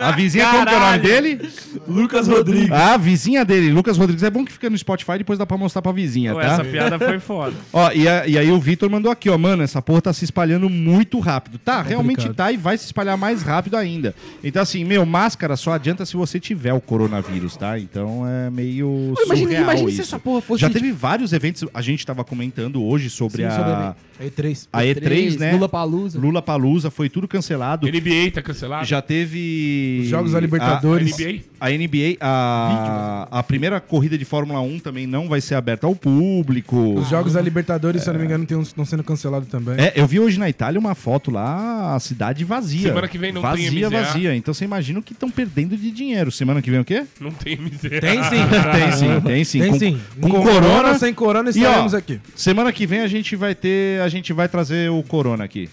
A vizinha, Caralho. como que é o nome dele? Lucas Rodrigues. Ah, a vizinha dele, Lucas Rodrigues. É bom que fica no Spotify, depois dá pra mostrar pra vizinha, Ué, tá? Essa piada foi foda. Ó, e, a, e aí o Vitor mandou aqui, ó. Mano, essa porra tá se espalhando muito rápido. Tá, é realmente complicado. tá e vai se espalhar mais rápido ainda. Então, assim, meu, máscara só adianta se você tiver o coronavírus, tá? Então é meio surreal isso. Imagina se essa porra fosse... Já teve tipo... vários eventos, a gente tava comentando hoje sobre, Sim, sobre a... a E três. A E três, né? Lula-Palusa. Lula-Palusa, foi tudo cancelado. N B A tá cancelado. Já teve... Os jogos da Libertadores. A N B A, a, a primeira corrida de Fórmula um também não vai ser aberta ao público. Os jogos da Libertadores, é. se eu não me engano, estão sendo cancelados também. É, eu vi hoje na Itália uma foto lá, a cidade vazia. Semana que vem não vazia, tem M Z A. Vazia, vazia. Então você imagina o que estão perdendo de dinheiro. Semana que vem o quê? Não tem M Z A. Tem sim. tem sim, tem sim. Tem sim. Com, com, com corona, corona, sem corona estaremos e, ó, aqui. Semana que vem a gente vai ter, a gente vai trazer o corona aqui.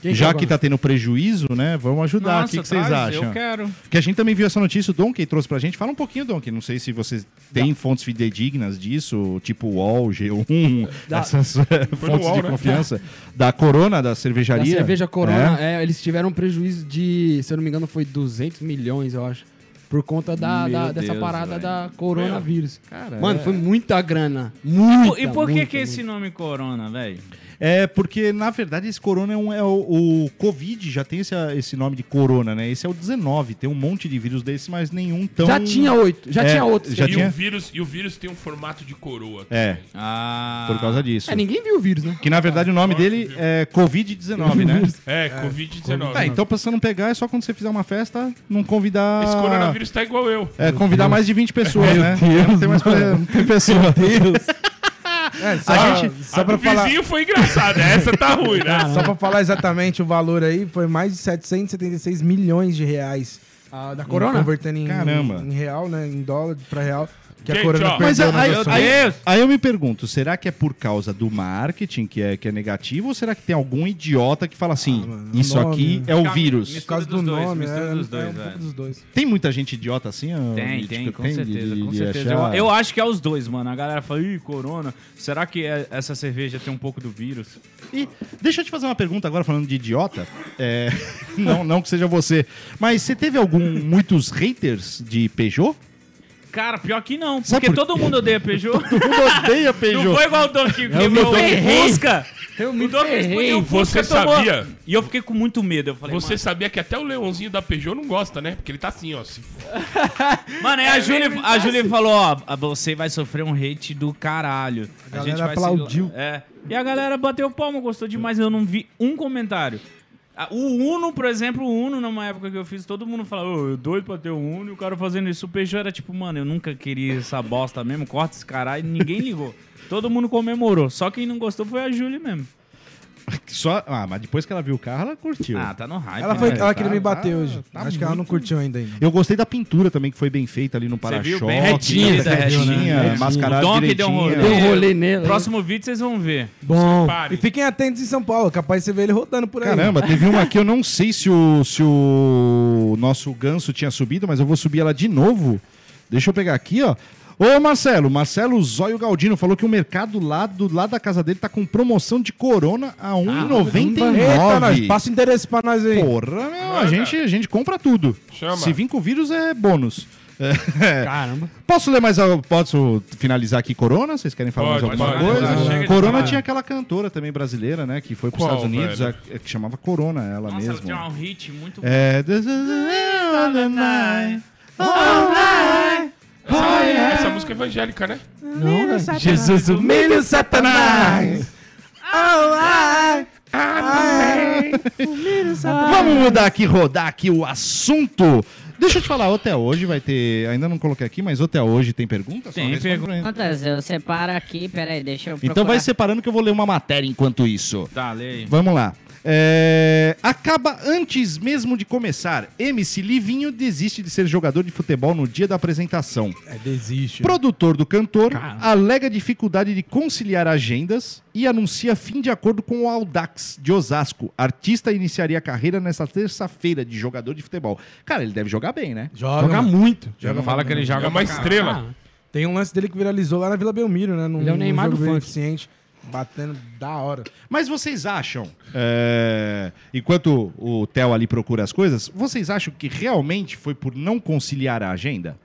Quem Já que, que tá tendo prejuízo, né? Vamos ajudar. Nossa, o que, que vocês acham? Eu quero. Porque a gente também viu essa notícia, o Donkey trouxe pra gente. Fala um pouquinho, Donkey. Não sei se vocês têm fontes fidedignas disso, tipo U O L, G um, da... essas fontes U O L, de né? confiança. Da Corona, da cervejaria. Da cerveja Corona, é. É, eles tiveram um prejuízo de, se eu não me engano, foi duzentos milhões, eu acho. Por conta da, da, dessa Deus, parada véio. da coronavírus. Cara, Mano, é... foi muita grana. Muita, e por que, muita, que esse muita. nome Corona, velho? É porque, na verdade, esse Corona é, um, é o, o Covid, já tem esse, esse nome de Corona, né? Esse é o dezenove, tem um monte de vírus desse, mas nenhum tão... Já tinha oito, já é, tinha outros. Já e, tinha? O vírus, e o vírus tem um formato de coroa. É, também. Ah. Por causa disso. É, ninguém viu o vírus, né? Que, na verdade, ah, o nome dele viu. é covid dezenove, né? É, é. covid dezenove. É, então, pra você não pegar, é só quando você fizer uma festa, não convidar... Esse coronavírus tá igual eu. É, convidar mais de vinte pessoas, é, né? Deus, não tem mais não tem pessoa. Meu Deus. É, só a, gente, só a pra do falar... vizinho foi engraçado, essa tá ruim, né? Só pra falar exatamente o valor aí, foi mais de setecentos e setenta e seis milhões de reais. Ah, da Corona? Convertendo em, Caramba. em real, né? Em dólar pra real. Que gente, a Corona ó, mas a, aí, aí, aí eu me pergunto, será que é por causa do marketing que é, que é negativo? Ou será que tem algum idiota que fala assim, ah, mano, isso nome, aqui é, é o vírus? Por causa do nome, é, dos dois, é, um é. dos dois. Tem muita gente idiota assim? Tem, tem, tipo, com tem certeza. De, com de certeza. Eu, eu acho que é os dois, mano. A galera fala, ih, Corona, será que é, essa cerveja tem um pouco do vírus? E deixa eu te fazer uma pergunta agora, falando de idiota. É, não, não que seja você. Mas você teve algum muitos haters de Peugeot? Cara, pior que não, porque por todo mundo odeia Peugeot. Todo mundo odeia Peugeot. Não foi igual o Donkey que quebrou o Fusca. Eu me ferrei. O Fusca sabia? E eu fiquei com muito medo. Eu falei, você mano, sabia que até o leãozinho da Peugeot não gosta, né? Porque ele tá assim, ó. Se... Mano, aí é, a Júlia a Júlia falou, ó, você vai sofrer um hate do caralho. A, a gente vai aplaudiu. Ser... É. E a galera bateu palma, gostou demais. Eu não vi um comentário. O Uno, por exemplo, o Uno, numa época que eu fiz, todo mundo falava, oh, eu doido pra ter o Uno, e o cara fazendo isso. O Peugeot era tipo, mano, eu nunca queria essa bosta mesmo, corta esse caralho, ninguém ligou. Todo mundo comemorou, só quem não gostou foi a Júlia mesmo. Só, ah, mas depois que ela viu o carro, ela curtiu. Ah, tá no hype. Ela, foi, né? ela tá, queria me bater tá, hoje. Tá Acho que ela não curtiu ainda, ainda. Eu gostei da pintura também, que foi bem feita ali no para-choque. Retinha, tá retinha, né? Mascarada direitinha. O Donkey deu um rolê nele. Próximo vídeo vocês vão ver. Bom, e fiquem atentos em São Paulo, capaz de você ver ele rodando por aí. Caramba, teve uma aqui, eu não sei se o, se o nosso ganso tinha subido, mas eu vou subir ela de novo. Deixa eu pegar aqui, ó. Ô Marcelo, Marcelo Zóio Galdino falou que o mercado lá do lado da casa dele tá com promoção de Corona a um real e noventa e nove. Eita, nós, passa o endereço pra nós aí. Porra, meu, a gente, a gente compra tudo. Chama. Se vir com o vírus é bônus. É. Caramba. Posso ler mais? Posso finalizar aqui Corona? Vocês querem falar pode, mais alguma pode, coisa? Pode, pode. Corona tinha aquela cantora também brasileira, né? Que foi pros Qual, Estados Unidos, a, que chamava Corona, ela Nossa, mesma. Nossa, ela tinha um hit muito é, bom. É... Essa, oh, yeah. essa música é evangélica, né? Não, é. Jesus humilha o Satanás. Olá! Amém! Humilha o Satanás. Vamos mudar aqui, rodar aqui o assunto. Deixa eu te falar, até hoje vai ter... Ainda não coloquei aqui, mas até hoje tem perguntas? Tem perguntas. Eu separo aqui, peraí, deixa eu procurar. Então vai separando que eu vou ler uma matéria enquanto isso. Tá, leia. Vamos lá. É... Acaba antes mesmo de começar. M C Livinho desiste de ser jogador de futebol no dia da apresentação. É, desiste. Produtor do cantor Caramba. alega dificuldade de conciliar agendas e anuncia fim de acordo com o Aldax de Osasco. Artista iniciaria a carreira nesta terça-feira de jogador de futebol. Cara, ele deve jogar bem, né? Joga, joga muito. Joga, fala que ele joga, joga uma estrela. Cara. Tem um lance dele que viralizou lá na Vila Belmiro, né? Num, ele é o Neymar do funk. Batendo da hora. Mas vocês acham, é... enquanto o Theo ali procura as coisas, vocês acham que realmente foi por não conciliar a agenda?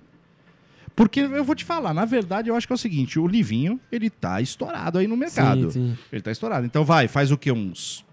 Porque eu vou te falar, na verdade eu acho que é o seguinte, o Livinho, ele tá estourado aí no mercado. Sim, sim. Ele tá estourado. Então vai, faz o quê? Uns...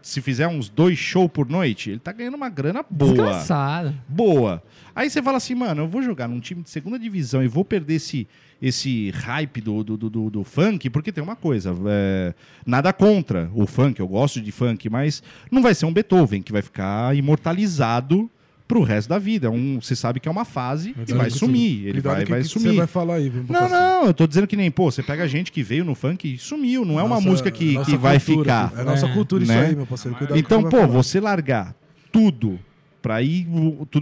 Se fizer uns dois shows por noite, ele tá ganhando uma grana boa. Descansado. Boa. Aí você fala assim, mano, eu vou jogar num time de segunda divisão e vou perder esse, esse hype do, do, do, do funk, porque tem uma coisa, é, nada contra o funk, eu gosto de funk, mas não vai ser um Beethoven que vai ficar imortalizado pro resto da vida. Um, você sabe que é uma fase e vai sumir. Ele vai, que, vai que sumir. Você vai falar aí. Não, passar. não. Eu tô dizendo que nem, pô, você pega gente que veio no funk e sumiu. Não é nossa, uma música que, que cultura, vai ficar. É nossa cultura, né? Isso aí, meu parceiro. Cuidado então, pô, você largar tudo pra ir...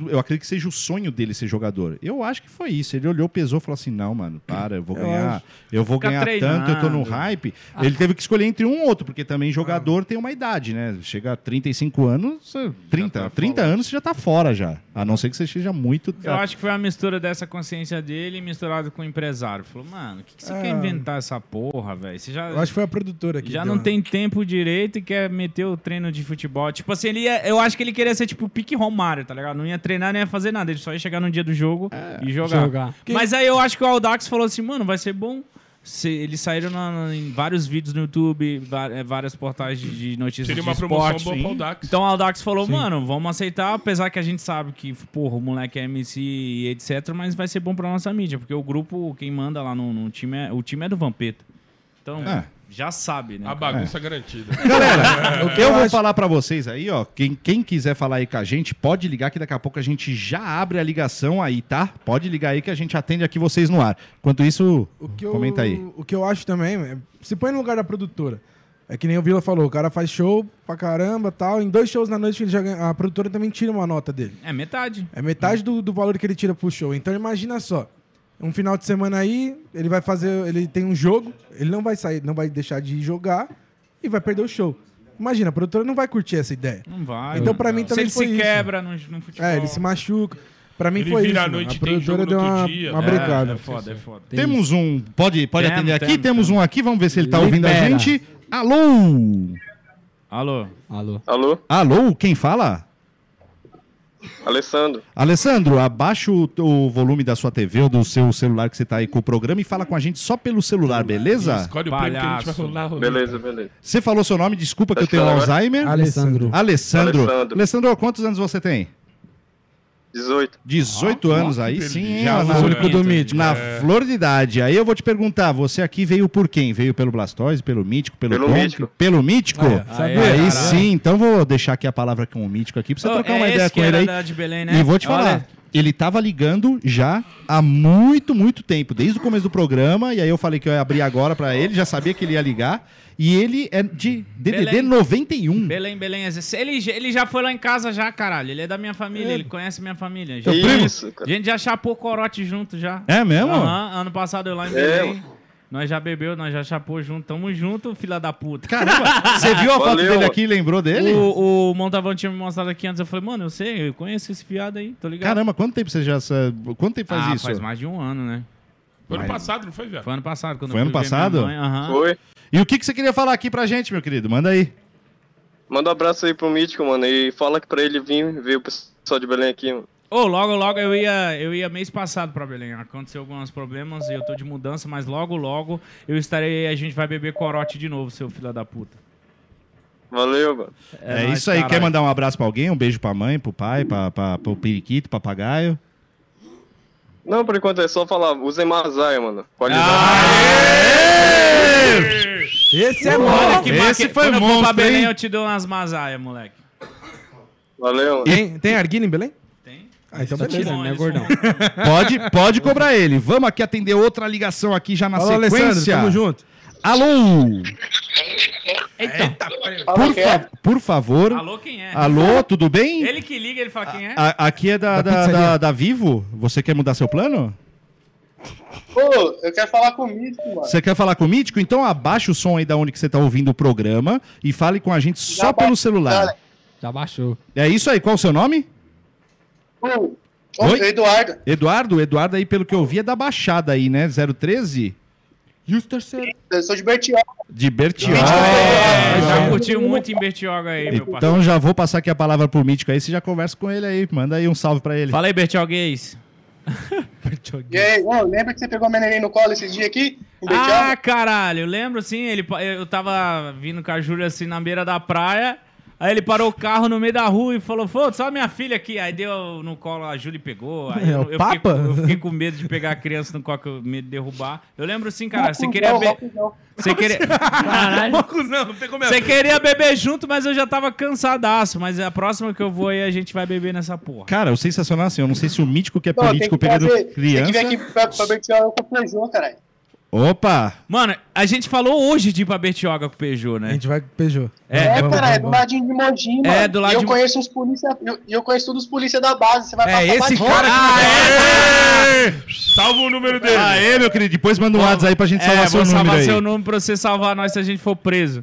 Eu acredito que seja o sonho dele ser jogador. Eu acho que foi isso. Ele olhou, pesou e falou assim, não, mano, para, eu vou eu ganhar, eu vou ganhar treinado. tanto, eu tô no hype. Ah. Ele teve que escolher entre um ou outro, porque também jogador ah. tem uma idade, né? Chega a trinta e cinco anos, trinta, tá trinta anos você já tá fora já. A não ser que você esteja muito... Eu tá... acho que foi uma mistura dessa consciência dele misturado com o empresário. Falou, mano, o que, que você ah. quer inventar essa porra, velho? Eu acho que foi a produtora aqui. Já não uma... tem tempo direito e quer meter o treino de futebol. Tipo assim, ele ia, eu acho que ele queria ser tipo o pique Romário, tá ligado? Não ia treinar, não ia fazer nada. Ele só ia chegar no dia do jogo é, e jogar. jogar. Mas aí eu acho que o Aldax falou assim, mano, vai ser bom. Se, eles saíram na, na, em vários vídeos no YouTube, va- várias portais de notícias Seria de uma promoção boa pro Aldax. Então o Aldax falou, sim, mano, vamos aceitar, apesar que a gente sabe que, porra, o moleque é M C e et cetera, mas vai ser bom pra nossa mídia, porque o grupo, quem manda lá no, no time, é, o time é do Vampeta. Então... É. Já sabe, né? A bagunça é garantida. Galera, o que eu vou falar pra vocês aí, ó, quem, quem quiser falar aí com a gente, pode ligar que daqui a pouco a gente já abre a ligação aí, tá? Pode ligar aí que a gente atende aqui vocês no ar. Enquanto isso, o que eu, comenta aí. O que eu acho também, é, se põe no lugar da produtora. É que nem o Vila falou, o cara faz show pra caramba e tal. Em dois shows na noite ele já ganha, a produtora também tira uma nota dele. É metade. É metade do, do valor que ele tira pro show. Então imagina só. Um final de semana aí, ele vai fazer, ele tem um jogo, ele não vai sair, não vai deixar de jogar e vai perder o show. Imagina, a produtora não vai curtir essa ideia. Não vai. Então para mim também foi isso. Se ele se quebra no, no futebol. É, ele se machuca. Pra mim ele foi vira isso, a noite, a produtora deu uma, dia, uma né? brecada. É, é foda, é foda. Temos um, pode, pode temos, atender aqui, temos, temos um aqui, vamos ver se ele tá libera. ouvindo a gente. Alô? Alô? Alô? Alô? Alô, quem fala? Alessandro. Alessandro, abaixa o, o volume da sua T V ou do seu celular que você tá aí com o programa e fala com a gente só pelo celular, beleza? Escolhe o prêmio que a gente vai rolar. Beleza, beleza. Você falou seu nome, desculpa tá que eu tenho Alzheimer. Alessandro. Alessandro. Alessandro. Alessandro, quantos anos você tem? dezoito. dezoito ah, anos, aí sim, hein? Na, na é. flor de idade. Aí eu vou te perguntar, você aqui veio por quem? Veio pelo Blastoise, pelo Mítico, pelo Pelo Tom, Mítico. Pelo Mítico? Ah, é. Aí, aí sim, então vou deixar aqui a palavra com o Mítico aqui pra você oh, trocar é uma ideia com ele aí. De Belém, né? E vou te Olha. falar, ele tava ligando já há muito, muito tempo, desde o começo do programa, e aí eu falei que eu ia abrir agora pra ele, já sabia que ele ia ligar. E ele é de D D D noventa e um. Belém, Belém. Ele, ele já foi lá em casa já, caralho. Ele é da minha família, é. ele conhece minha família. Já. Isso, cara. A gente já chapou corote junto já. É mesmo? Uhum. Ano passado eu lá em Belém. É. Nós já bebeu, nós já chapou junto. Tamo junto, filha da puta. Caramba, você viu a foto Valeu. dele aqui e lembrou dele? O, o Montavão tinha me mostrado aqui antes. Eu falei, mano, eu sei, eu conheço esse fiado aí, tô ligado. Caramba, quanto tempo você já... Quanto tempo faz ah, isso? Faz mais de um ano, né? Foi ano passado, não foi, velho? Foi ano passado. Quando foi ano passado? Mãe, uh-huh. Foi. E o que, que você queria falar aqui pra gente, meu querido? Manda aí. Manda um abraço aí pro Mítico, mano. E fala pra ele vir ver o pessoal de Belém aqui, mano. Ô, oh, logo, logo eu ia, eu ia mês passado pra Belém. Aconteceu alguns problemas e eu tô de mudança, mas logo, logo eu estarei... A gente vai beber corote de novo, seu filho da puta. Valeu, mano. É, é isso aí. Caralho. Quer mandar um abraço pra alguém? Um beijo pra mãe, pro pai, pra, pra, pro periquito, papagaio? Não, por enquanto é só falar, usem Mazaya, mano. Qualidade. Aê! Esse é moleque. Esse foi monstro, eu vou pra Belém, eu te dou umas Mazaya, moleque. Valeu, mano. Tem, tem arguilha em Belém? Tem. Ah, então tá tirando, né, gordão? Pode, pode cobrar ele. Vamos aqui atender outra ligação aqui já na Alô, sequência. Alessandro, tamo junto. Alô! Eita, Eita por, fa- por favor. Alô, quem é? Alô, tudo bem? Ele que liga, ele fala quem é. A- aqui é da, da, da, da, da Vivo. Você quer mudar seu plano? Pô, eu quero falar com o Mítico, mano. Você quer falar com o Mítico? Então abaixa o som aí da onde que você tá ouvindo o programa e fale com a gente só Já pelo ba- celular. Cara. Já baixou. É isso aí, qual o seu nome? Uh, Oi? Eduardo. Eduardo, Eduardo aí pelo que eu vi é da Baixada aí, né? zero treze? E os terceiros? Eu sou de Bertioga. De Bertioga. Ah, é, já curtiu muito em Bertioga aí, meu parceiro. Então já vou passar aqui a palavra pro Mítico aí, você já conversa com ele aí, manda aí um salve pra ele. Fala aí, bertioguês. E aí, oh, lembra que você pegou o Menelinho no colo esses dias aqui? Ah, caralho, lembro sim, ele, eu tava vindo com a Júlia assim na beira da praia, aí ele parou o carro no meio da rua e falou, pô, só minha filha aqui. Aí deu no colo, a Júlia pegou. Aí é, eu, eu, papa? Fiquei, eu fiquei com medo de pegar a criança no colo, com medo de derrubar. Eu lembro sim, cara, você queria... Be- você queria... Você queria beber junto, mas eu já tava cansadaço. Mas a próxima que eu vou aí, a gente vai beber nessa porra. Cara, o sensacional assim, eu não sei se o Mítico que é político pegando criança... Se tiver aqui pra Bertioga, eu compro o Peugeot, caralho. Opa! Mano, a gente falou hoje de ir pra Bertioga com o Peugeot, né? A gente vai com o Peugeot. É, é, é bom, cara, é do ladinho de Mogi, mano. É, do lado eu de... conheço os polícia, eu, eu conheço todos os polícia da base, você vai é, passar esse cara que... Aê! Salva o número dele. Aê, meu querido, depois manda um WhatsApp aí pra gente é, salvar seu número aí. É, salvar seu número pra você salvar nós se a gente for preso.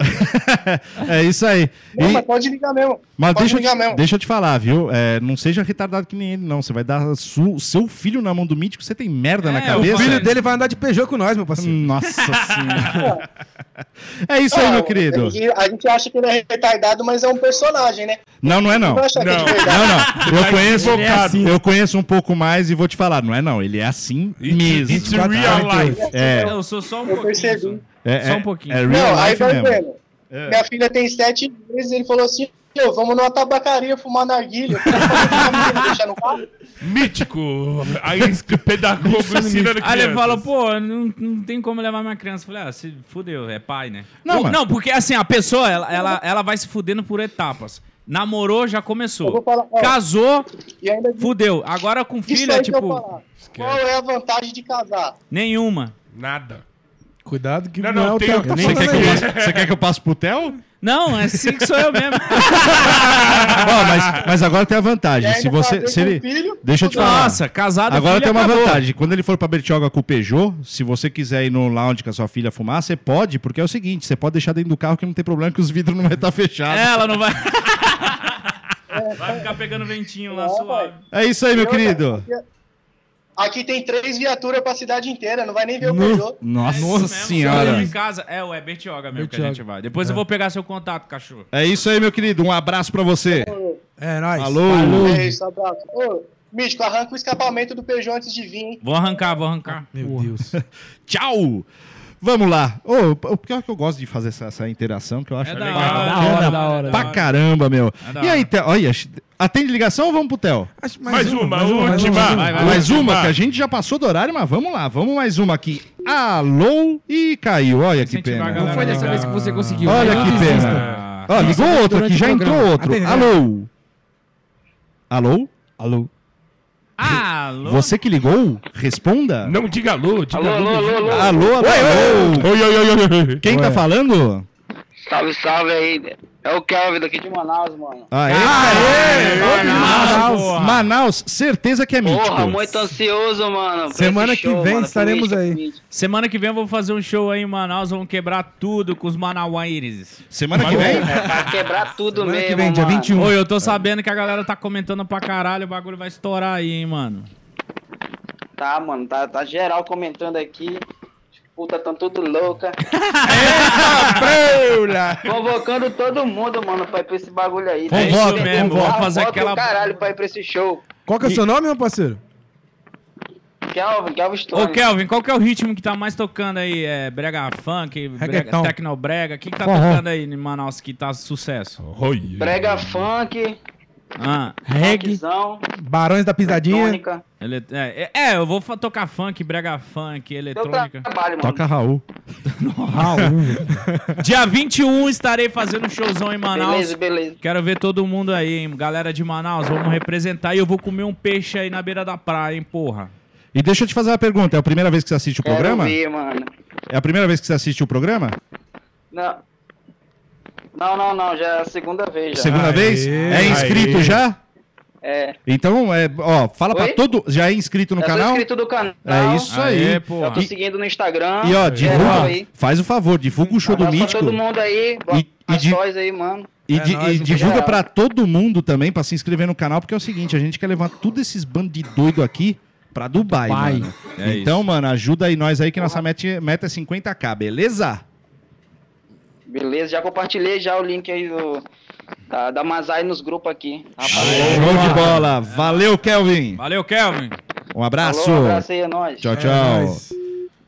É isso aí. Não, e... mas pode ligar mesmo. Mas pode deixa, ligar eu te, mesmo. Deixa eu te falar, viu? É, não seja retardado que nem ele, não. Você vai dar su, seu filho na mão do mítico, você tem merda é, na cabeça. O filho dele vai andar de Peugeot com nós, meu parceiro. Nossa senhora. É isso aí, não, meu querido. A gente acha que ele é retardado, mas é um personagem, né? Não, não é não. Não, não, não. Eu, conheço, é assim. eu conheço um pouco mais e vou te falar. Não é não, ele é assim It, mesmo. It's real life. É. Eu sou só um eu pouquinho. É, só um pouquinho. É, é real não, life aí vai mesmo. É. Minha filha tem sete meses, ele falou assim... Eu, vamos numa tabacaria fumar narguilha. Mítico! Aí o pedagogo ensinando criança. Aí ele fala, pô, não, não tem como levar minha criança. Eu falei, ah, se fudeu, é pai, né? Não, não, não porque assim, a pessoa, ela, ela, ela vai se fudendo por etapas. Namorou, já começou. Falar, ó, casou, e ainda... fudeu. Agora com filho é tipo... Qual é a vantagem de casar? Nenhuma. Nada. Cuidado que não, não, não é o Theo. Tá você, que você quer que eu passe pro Theo? Não, é assim que sou eu mesmo. Bom, mas, mas agora tem a vantagem. Se você, se ele, filho, deixa eu te falar. Nossa, casado. Agora tem uma acabou. Vantagem. Quando ele for pra Bertioga com o Peugeot, se você quiser ir no lounge com a sua filha fumar, você pode, porque é o seguinte, você pode deixar dentro do carro que não tem problema, que os vidros não vai estar fechados. Ela não vai... vai ficar pegando ventinho lá, suave. É isso aí, meu querido. Aqui tem três viaturas pra cidade inteira, não vai nem ver o Peugeot. Nossa, é Nossa senhora. Em casa, é, ué, Bertioga mesmo Bertioga. Que a gente vai. Depois é. eu vou pegar seu contato, cachorro. É isso aí, meu querido. Um abraço pra você. É, é nóis. Alô. Alô. É isso, abraço. Ô, Mítico, arranca o escapamento do Peugeot antes de vir, hein? Vou arrancar, vou arrancar. Meu Porra. Deus. Tchau. Vamos lá. Oh, o pior é que eu gosto de fazer essa, essa interação, que eu acho é da legal. Hora, da hora, da hora. Pra caramba, meu. É e aí, Theo, olha, atende ligação ou vamos pro Theo? Mais, mais uma, mais uma, última. Mais uma, vai, vai, mais vai, uma vai. Que a gente já passou do horário, mas vamos lá. Vamos mais uma aqui. Alô e caiu. Olha que pena. Não foi dessa vez que você conseguiu. Olha que pena. Ó, ligou outro aqui, já entrou outro. Alô. Alô? Alô? Alô? Você que ligou, responda. Não diga alô, diga alô. Alô, alô, alô. Alô, alô. Oi, oi, oi, oi. Quem Ué. tá falando? Salve, salve aí. É o Kelvin daqui de Manaus, mano. Aê, aê, aê, aê, Manaus, Manaus, Manaus, certeza que é mítico. Porra, muito ansioso, mano. Semana que show, vem mano, estaremos mítico, aí. Mítico. Semana que vem eu vou fazer um show aí em Manaus, vamos quebrar tudo com os manauaires. Semana que vem? É, vai quebrar tudo Semana mesmo, que vem, dia vinte e um. Oi, eu tô sabendo que a galera tá comentando pra caralho, o bagulho vai estourar aí, hein, mano. Tá, mano, tá, tá geral comentando aqui. Puta, tão tudo louca. Eita, convocando todo mundo, mano, pra ir pra esse bagulho aí. Convoca, né? mesmo, vamos fazer aquela... caralho pra ir pra esse show. Qual que é o e... seu nome, meu parceiro? Kelvin, Kelvin Stone. Ô, Kelvin, qual que é o ritmo que tá mais tocando aí? É brega funk, brega, tecnobrega? O que que tá Forró. tocando aí em Manaus que tá sucesso? Oi. Brega funk... Ah, reggae, Barões da Pisadinha. Ele, é, é, eu vou tocar funk, brega funk, eletrônica. Trabalho, Toca Raul. Raul. Dia vinte e um estarei fazendo um showzão em Manaus. Beleza, beleza. Quero ver todo mundo aí, hein? Galera de Manaus, vamos representar. E eu vou comer um peixe aí na beira da praia, hein, porra. E deixa eu te fazer uma pergunta. É a primeira vez que você assiste o Quero programa? Ver, mano. É a primeira vez que você assiste o programa? Não. Não, não, não, já é a segunda vez. Já. Segunda aê, vez? É inscrito aê. já? É. Então, é, ó, fala Oi? pra todo... Já é inscrito no já canal? Já inscrito do canal. É isso aê, aí. Porra. Eu tô seguindo no Instagram. E, ó, divulga, é, faz o favor, divulga o show do Mítico. Todo mundo aí, Blastoise aí, mano. E, é, di, nós, e divulga pra todo mundo também, pra se inscrever no canal, porque é o seguinte, a gente quer levar todos esses bandos de doido aqui pra Dubai, Dubai. mano. É então, isso. mano, ajuda aí nós aí, que nossa meta, meta é cinquenta mil, beleza? Beleza, já compartilhei já o link aí do, da, da Mazaya nos grupos aqui. Show de bola. Valeu, Kelvin. Valeu, Kelvin. Um abraço. Falou, um abraço aí, é nóis. Tchau, tchau. É nóis.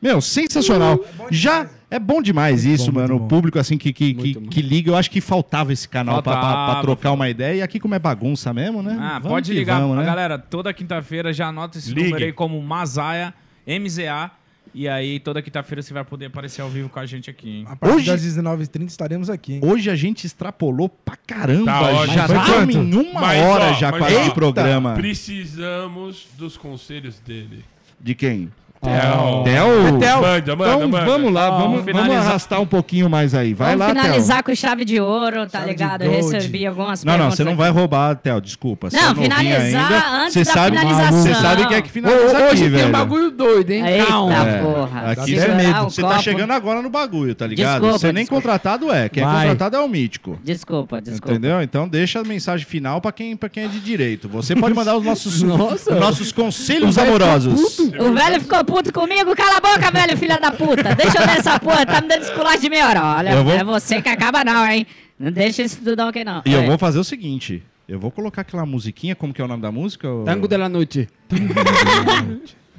Meu, sensacional. É já é bom demais isso, bom, mano. O público assim que, que, que, que liga. Eu acho que faltava esse canal faltava, pra, pra, pra trocar uma ideia. E aqui como é bagunça mesmo, né? Ah, vamos pode ligar. Vamos, né? Galera, toda quinta-feira já anota esse Ligue. número aí como Mazaya, M Z A. E aí, toda quinta-feira você vai poder aparecer ao vivo com a gente aqui, hein? A partir hoje, das dezenove e trinta estaremos aqui, hein? Hoje a gente extrapolou pra caramba. Tá ótimo, já tá em uma mas, hora ó, já quase o programa. Precisamos dos conselhos dele. De quem? Theo. Theo. Theo. Manda, manda, então manda. Vamos lá, vamos, oh, vamos arrastar um pouquinho mais aí. Vai vamos lá, finalizar Theo. Com chave de ouro, tá chave ligado? Eu recebi algumas não, perguntas. Não, não, você não vai roubar, Theo, desculpa. Não, finalizar ainda, antes da sabe, finalização. Você sabe que é que finaliza hoje, aqui, tem velho. Um bagulho doido, hein? Eita, é, porra. Aqui é medo. Você copo. Tá chegando agora no bagulho, tá ligado? Desculpa, você nem desculpa. Contratado é. Quem vai. É contratado é o mítico. Desculpa, desculpa. Entendeu? Então deixa a mensagem final pra quem, pra quem é de direito. Você pode mandar os nossos, Nossa, nossos conselhos amorosos. O velho ficou puto. Puto comigo, cala a boca, velho, filha da puta. Deixa eu ver essa porra, tá me dando esculacho de meia hora. Olha, vou... é você que acaba não, hein? Não deixa isso tudo não, ok, não. E é. Eu vou fazer o seguinte, eu vou colocar aquela musiquinha, como que é o nome da música? Tango de la Noche.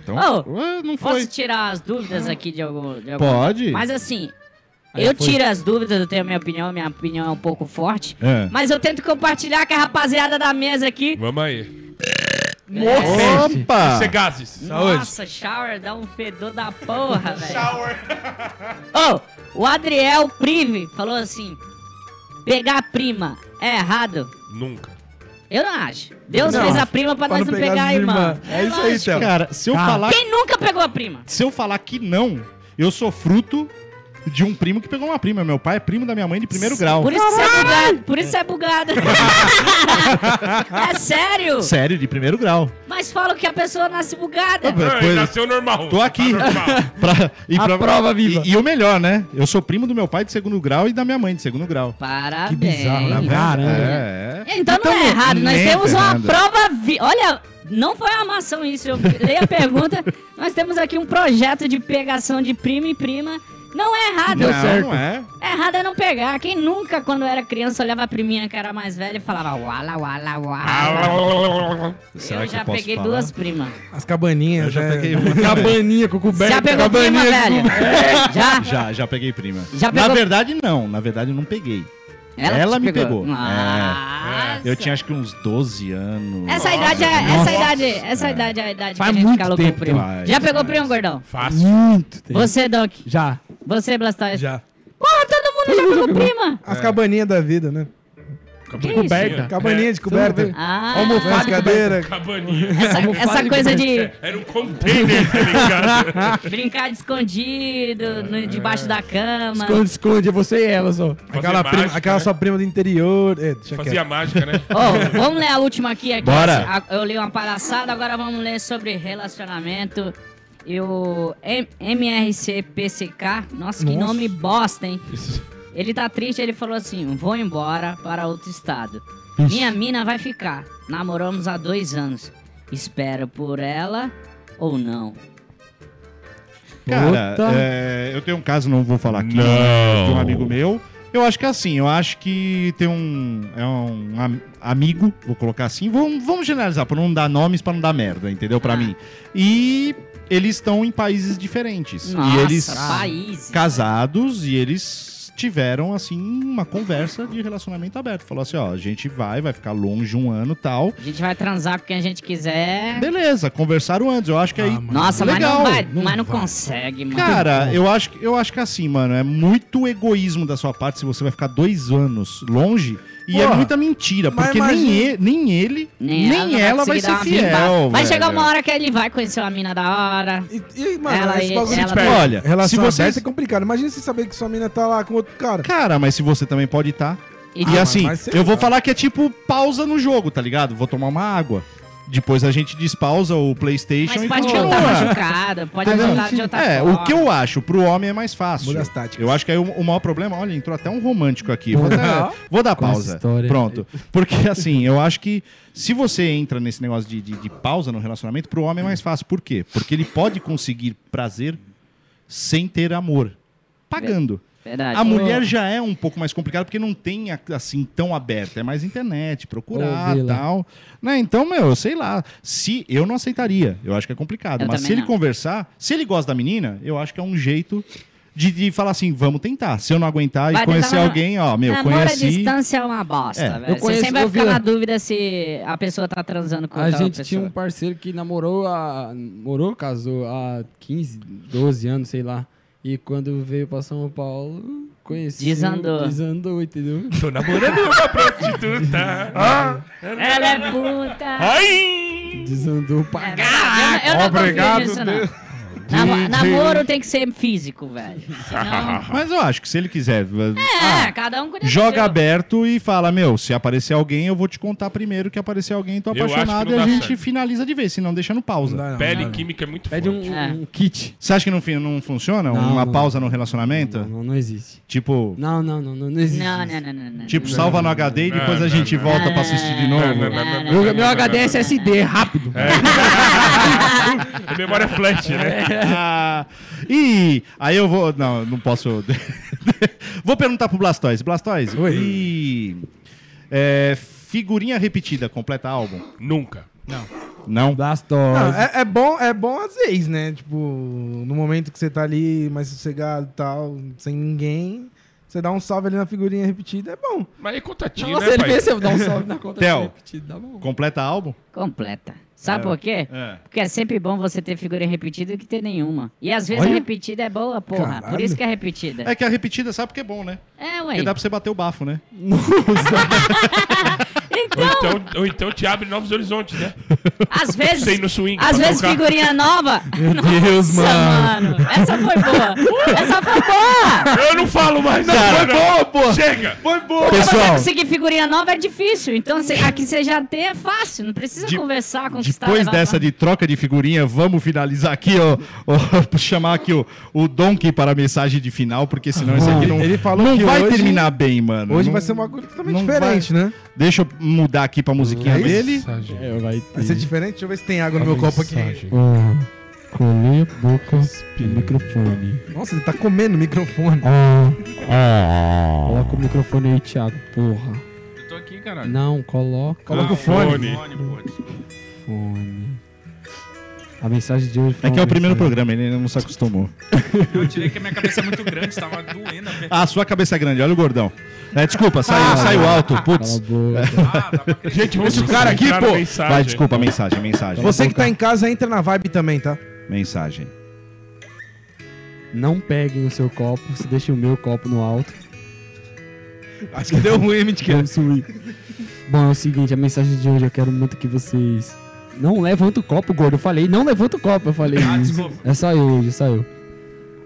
Então, oh, não foi. Posso tirar as dúvidas aqui de algum... De algum... Pode. Mas assim... Eu tiro as dúvidas, eu tenho a minha opinião, minha opinião é um pouco forte. É. Mas eu tento compartilhar com a rapaziada da mesa aqui. Vamos aí. Nossa. Opa! Isso é gases. Nossa, shower dá um fedor da porra, velho. Shower. Oh, o Adriel Prive falou assim, pegar a prima é errado? Nunca. Eu não acho. Deus não, fez a prima pra, pra nós não pegar, pegar a irmã. irmã. É, é isso aí, então. Cara, se eu ah. falar... Quem nunca pegou a prima? Se eu falar que não, eu sou fruto... De um primo que pegou uma prima. Meu pai é primo da minha mãe de primeiro grau. Por isso que você é bugado. Por isso você é bugado. É sério? Sério, de primeiro grau. Mas falam que a pessoa nasce bugada. Não, ele nasceu normal. Tô aqui. Tá normal. pra, e a pra, prova viva. E, e o melhor, né? Eu sou primo do meu pai de segundo grau e da minha mãe de segundo grau. Parabéns. Que bizarro, né? Caramba. É, é. Então, então não é errado. Nós temos Fernanda. Uma prova viva. Olha... Não foi uma maçã isso, eu dei a pergunta. Nós temos aqui um projeto de pegação de prima e prima. Não é errado, não, certo? Não é. É errado é não pegar. Quem nunca, quando era criança, olhava a priminha que era mais velha e falava uala, uala, uala. Eu já peguei falar? duas primas. As cabaninhas. Eu já é. peguei uma. Cabaninha com coberta. Já pegou prima, velho? É. Já? já? Já peguei prima. Já pegou... Na verdade, não. Na verdade, eu não peguei. Ela, Ela me pegou. pegou. É. Eu tinha acho que uns doze anos. Essa nossa, idade é nossa. essa idade, essa é. idade é a idade Faz que a gente fica louco com o primo. Faz, já pegou o primo, gordão? Fácil. Muito tempo. Você, Doc? Já. Você, Blastoise? Já. Porra, todo mundo todo já mundo pegou já prima. As é. cabaninhas da vida, né? Que coberta. É. Cabaninha de coberta. Ah, almofada de cadeira. Cabaninha. Essa, essa coisa de... de... Era um container, tá ligado? Brincar de escondido, no, debaixo é. da cama. Esconde, esconde. É você e ela só. Aquela, mágica, prima, aquela né? sua prima do interior. É, fazia mágica, né? Oh, vamos ler a última aqui. aqui. Bora. Eu li uma palhaçada, agora vamos ler sobre relacionamento. E o M R C P C K. Nossa, que Nossa. nome bosta, hein? Isso. Ele tá triste, ele falou assim, vou embora para outro estado. Minha mina vai ficar. Namoramos há dois anos. Espero por ela ou não? Cara, é, eu tenho um caso, não vou falar aqui, não. de um amigo meu. Eu acho que é assim, eu acho que tem um, é um am, amigo, vou colocar assim, vamos, vamos generalizar, para não dar nomes, para não dar merda, entendeu? Para ah. mim. E... Eles estão em países diferentes. Nossa, e eles países, casados né? e eles tiveram assim uma conversa de relacionamento aberto. Falou assim, ó, a gente vai, vai ficar longe um ano e tal. A gente vai transar com quem a gente quiser. Beleza, conversaram antes. Eu acho que ah, aí mano. Nossa, legal. Mas não, vai, não, mas não consegue, mano. Cara, eu acho, eu acho que assim, mano, é muito egoísmo da sua parte se você vai ficar dois anos longe. E Pô, é muita mentira, porque nem ele, nem ele, nem, nem ela, ela vai ser fiel. Vai chegar uma hora que ele vai conhecer uma mina da hora. E, e mano, ela, esse bagulho ela, tipo, olha, relação se você aberta é complicado. Imagina você saber que sua mina tá lá com outro cara. Cara, mas se você também pode estar. Tá. E, ah, e assim, eu vou falar que é tipo pausa no jogo, tá ligado? Vou tomar uma água. Depois a gente despausa o PlayStation mas e pode continua. Machucada, pode voltar de outra É, forma. O que eu acho, pro homem é mais fácil. Eu acho que aí o, o maior problema... Olha, entrou até um romântico aqui. Vou, até, vou dar pausa. Pronto. Porque assim, eu acho que se você entra nesse negócio de, de, de pausa no relacionamento, pro homem é mais fácil. Por quê? Porque ele pode conseguir prazer sem ter amor. Pagando. Verdade. A mulher já é um pouco mais complicada, porque não tem, assim, tão aberta. É mais internet, procurar e tal. Né? Então, meu, eu sei lá. Se, eu não aceitaria. Eu acho que é complicado. Eu mas se ele não. conversar, se ele gosta da menina, eu acho que é um jeito de, de falar assim, vamos tentar. Se eu não aguentar vai e conhecer alguém, ó, meu, namora conheci... A distância é uma bosta, é, velho. Eu conheço, Você sempre vai ficar na dúvida se a pessoa tá transando com a outra pessoa. A gente tinha um parceiro que namorou, a, morou, casou há quinze, doze anos, sei lá. E quando veio pra São Paulo, conheci... Desandou. Desandou, entendeu? Tô namorando uma prostituta. Ah, ela é puta. Ai! Desandou pra é, eu, eu não Obrigado, nisso, não. Nam- namoro tem que ser físico, velho. Senão... Mas eu acho que se ele quiser... É, ah, cada um conhece. Joga aberto e fala, meu, se aparecer alguém, eu vou te contar primeiro que aparecer alguém, tô apaixonado, e a gente certo. finaliza de vez, senão deixa no pausa. Não dá, não, Pele não, não. química é muito Pede forte. Pede um, é. um kit. Você acha que não, não funciona? Não, Uma não, pausa não. no relacionamento? Não, não, não existe. Tipo... Não, não, não, não, não existe. Não, não, não, não, não. Tipo, não, salva no H D e depois não, a gente não, volta não, pra assistir de novo. Não, não, não, meu meu H D é S S D, rápido. A memória é flash, né? Ah, e aí eu vou... Não, não posso... Vou perguntar pro Blastoise. Blastoise, Oi. E... É, figurinha repetida, completa álbum? Nunca. Não. Não? Blastoise. Não, é, é, bom, é bom às vezes, né? Tipo, no momento que você tá ali mais sossegado e tal, sem ninguém... Você dá um salve ali na figurinha repetida, é bom. Mas é contatinho, Nossa, né, ele pai? Nossa, ele dá um salve na contatinha repetida, dá bom. Completa álbum? Completa. Sabe é. por quê? É. Porque é sempre bom você ter figurinha repetida do que ter nenhuma. E às vezes Olha. a repetida é boa, porra. Caralho. Por isso que é repetida. É que a repetida sabe porque é bom, né? É, ué. Porque dá pra você bater o bafo, né? Nossa. Então... Ou, então, ou então te abre novos horizontes, né? Às vezes, Sem no swing, às vezes figurinha nova. Meu Nossa, Deus, mano. mano. Essa foi boa. Essa foi boa. Eu não falo mais. Não, Cara, foi boa, pô. Chega. Foi boa. Pessoal, você conseguir figurinha nova é difícil. Então, cê, aqui você já tem é fácil. Não precisa de, conversar, conquistar. Depois dessa pra... de troca de figurinha, vamos finalizar aqui, ó. ó chamar aqui ó, o Donkey para a mensagem de final, porque senão isso ah, aqui não, ele falou não que vai hoje, terminar bem, mano. Hoje não, vai ser uma coisa totalmente diferente, vai, né? Deixa eu mudar aqui pra musiquinha dele. É, vai, vai ser diferente? Deixa eu ver se tem água a no meu copo aqui. Ah, colher, boca, microfone. Nossa, ele tá comendo o microfone. Ah, ah. Coloca o microfone aí, Thiago, porra. Eu tô aqui, caralho. Não, coloca. Coloca ah, o fone. Fone. Fone. A mensagem de hoje... É que é o primeiro programa, ele ainda não se acostumou. Eu tirei que a minha cabeça é muito grande, tava doendo. A ah, sua cabeça é grande, olha o gordão. É, desculpa, saiu, ah, saiu alto, putz. Ah, gente, deixa o cara aqui, pô. Mensagem. Vai, desculpa, mensagem, mensagem. Você que tá em casa, entra na vibe também, tá? Mensagem. Não peguem o seu copo, se deixem o meu copo no alto. Acho que deu ruim, Mitch. Vamos subir. Bom, é o seguinte, a mensagem de hoje, eu quero muito que vocês... Não levanta o copo, gordo. Eu falei, não levanta o copo. Eu falei, ah, desculpa. É só eu hoje, é só eu.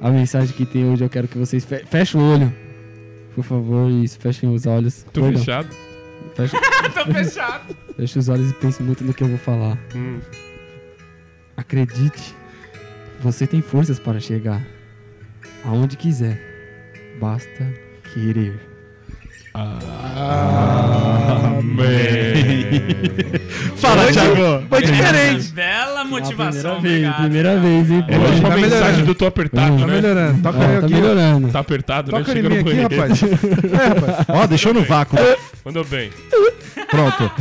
A mensagem que tem hoje, eu quero que vocês fe- fechem o olho. Por favor, isso, fechem os olhos. Tô Perdão. fechado? Fecha... Tô fechado. Feche os olhos e pense muito no que eu vou falar. Hum. Acredite, você tem forças para chegar aonde quiser. Basta querer. Amém. Fala, foi, Thiago. Foi diferente. Bela motivação. Ah, primeira, vez, primeira vez, hein? É a última tá mensagem melhorando. do tô apertado, tá né? Melhorando. Toca ah, tá aqui, melhorando. Tá apertado, Toca né? Chegando com ele. Rapaz. É, rapaz. Ó, deixou no vácuo. Mandou bem. Pronto.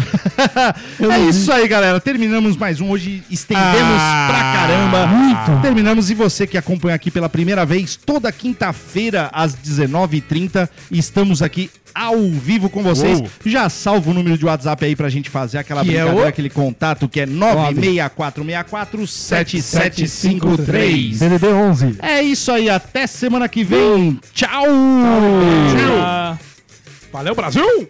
É isso aí, galera. Terminamos mais um. Hoje estendemos ah, pra caramba. Muito. Terminamos. E você que acompanha aqui pela primeira vez, toda quinta-feira, às dezenove e trinta, estamos aqui ao vivo com vocês. Uou. Já salva o número de WhatsApp aí pra gente fazer aquela que brincadeira, é o... aquele contato que é nove seis quatro seis quatro sete sete cinco três. D D D onze. É isso aí. Até semana que vem. Tchau. Tchau. Tchau. Valeu, Brasil!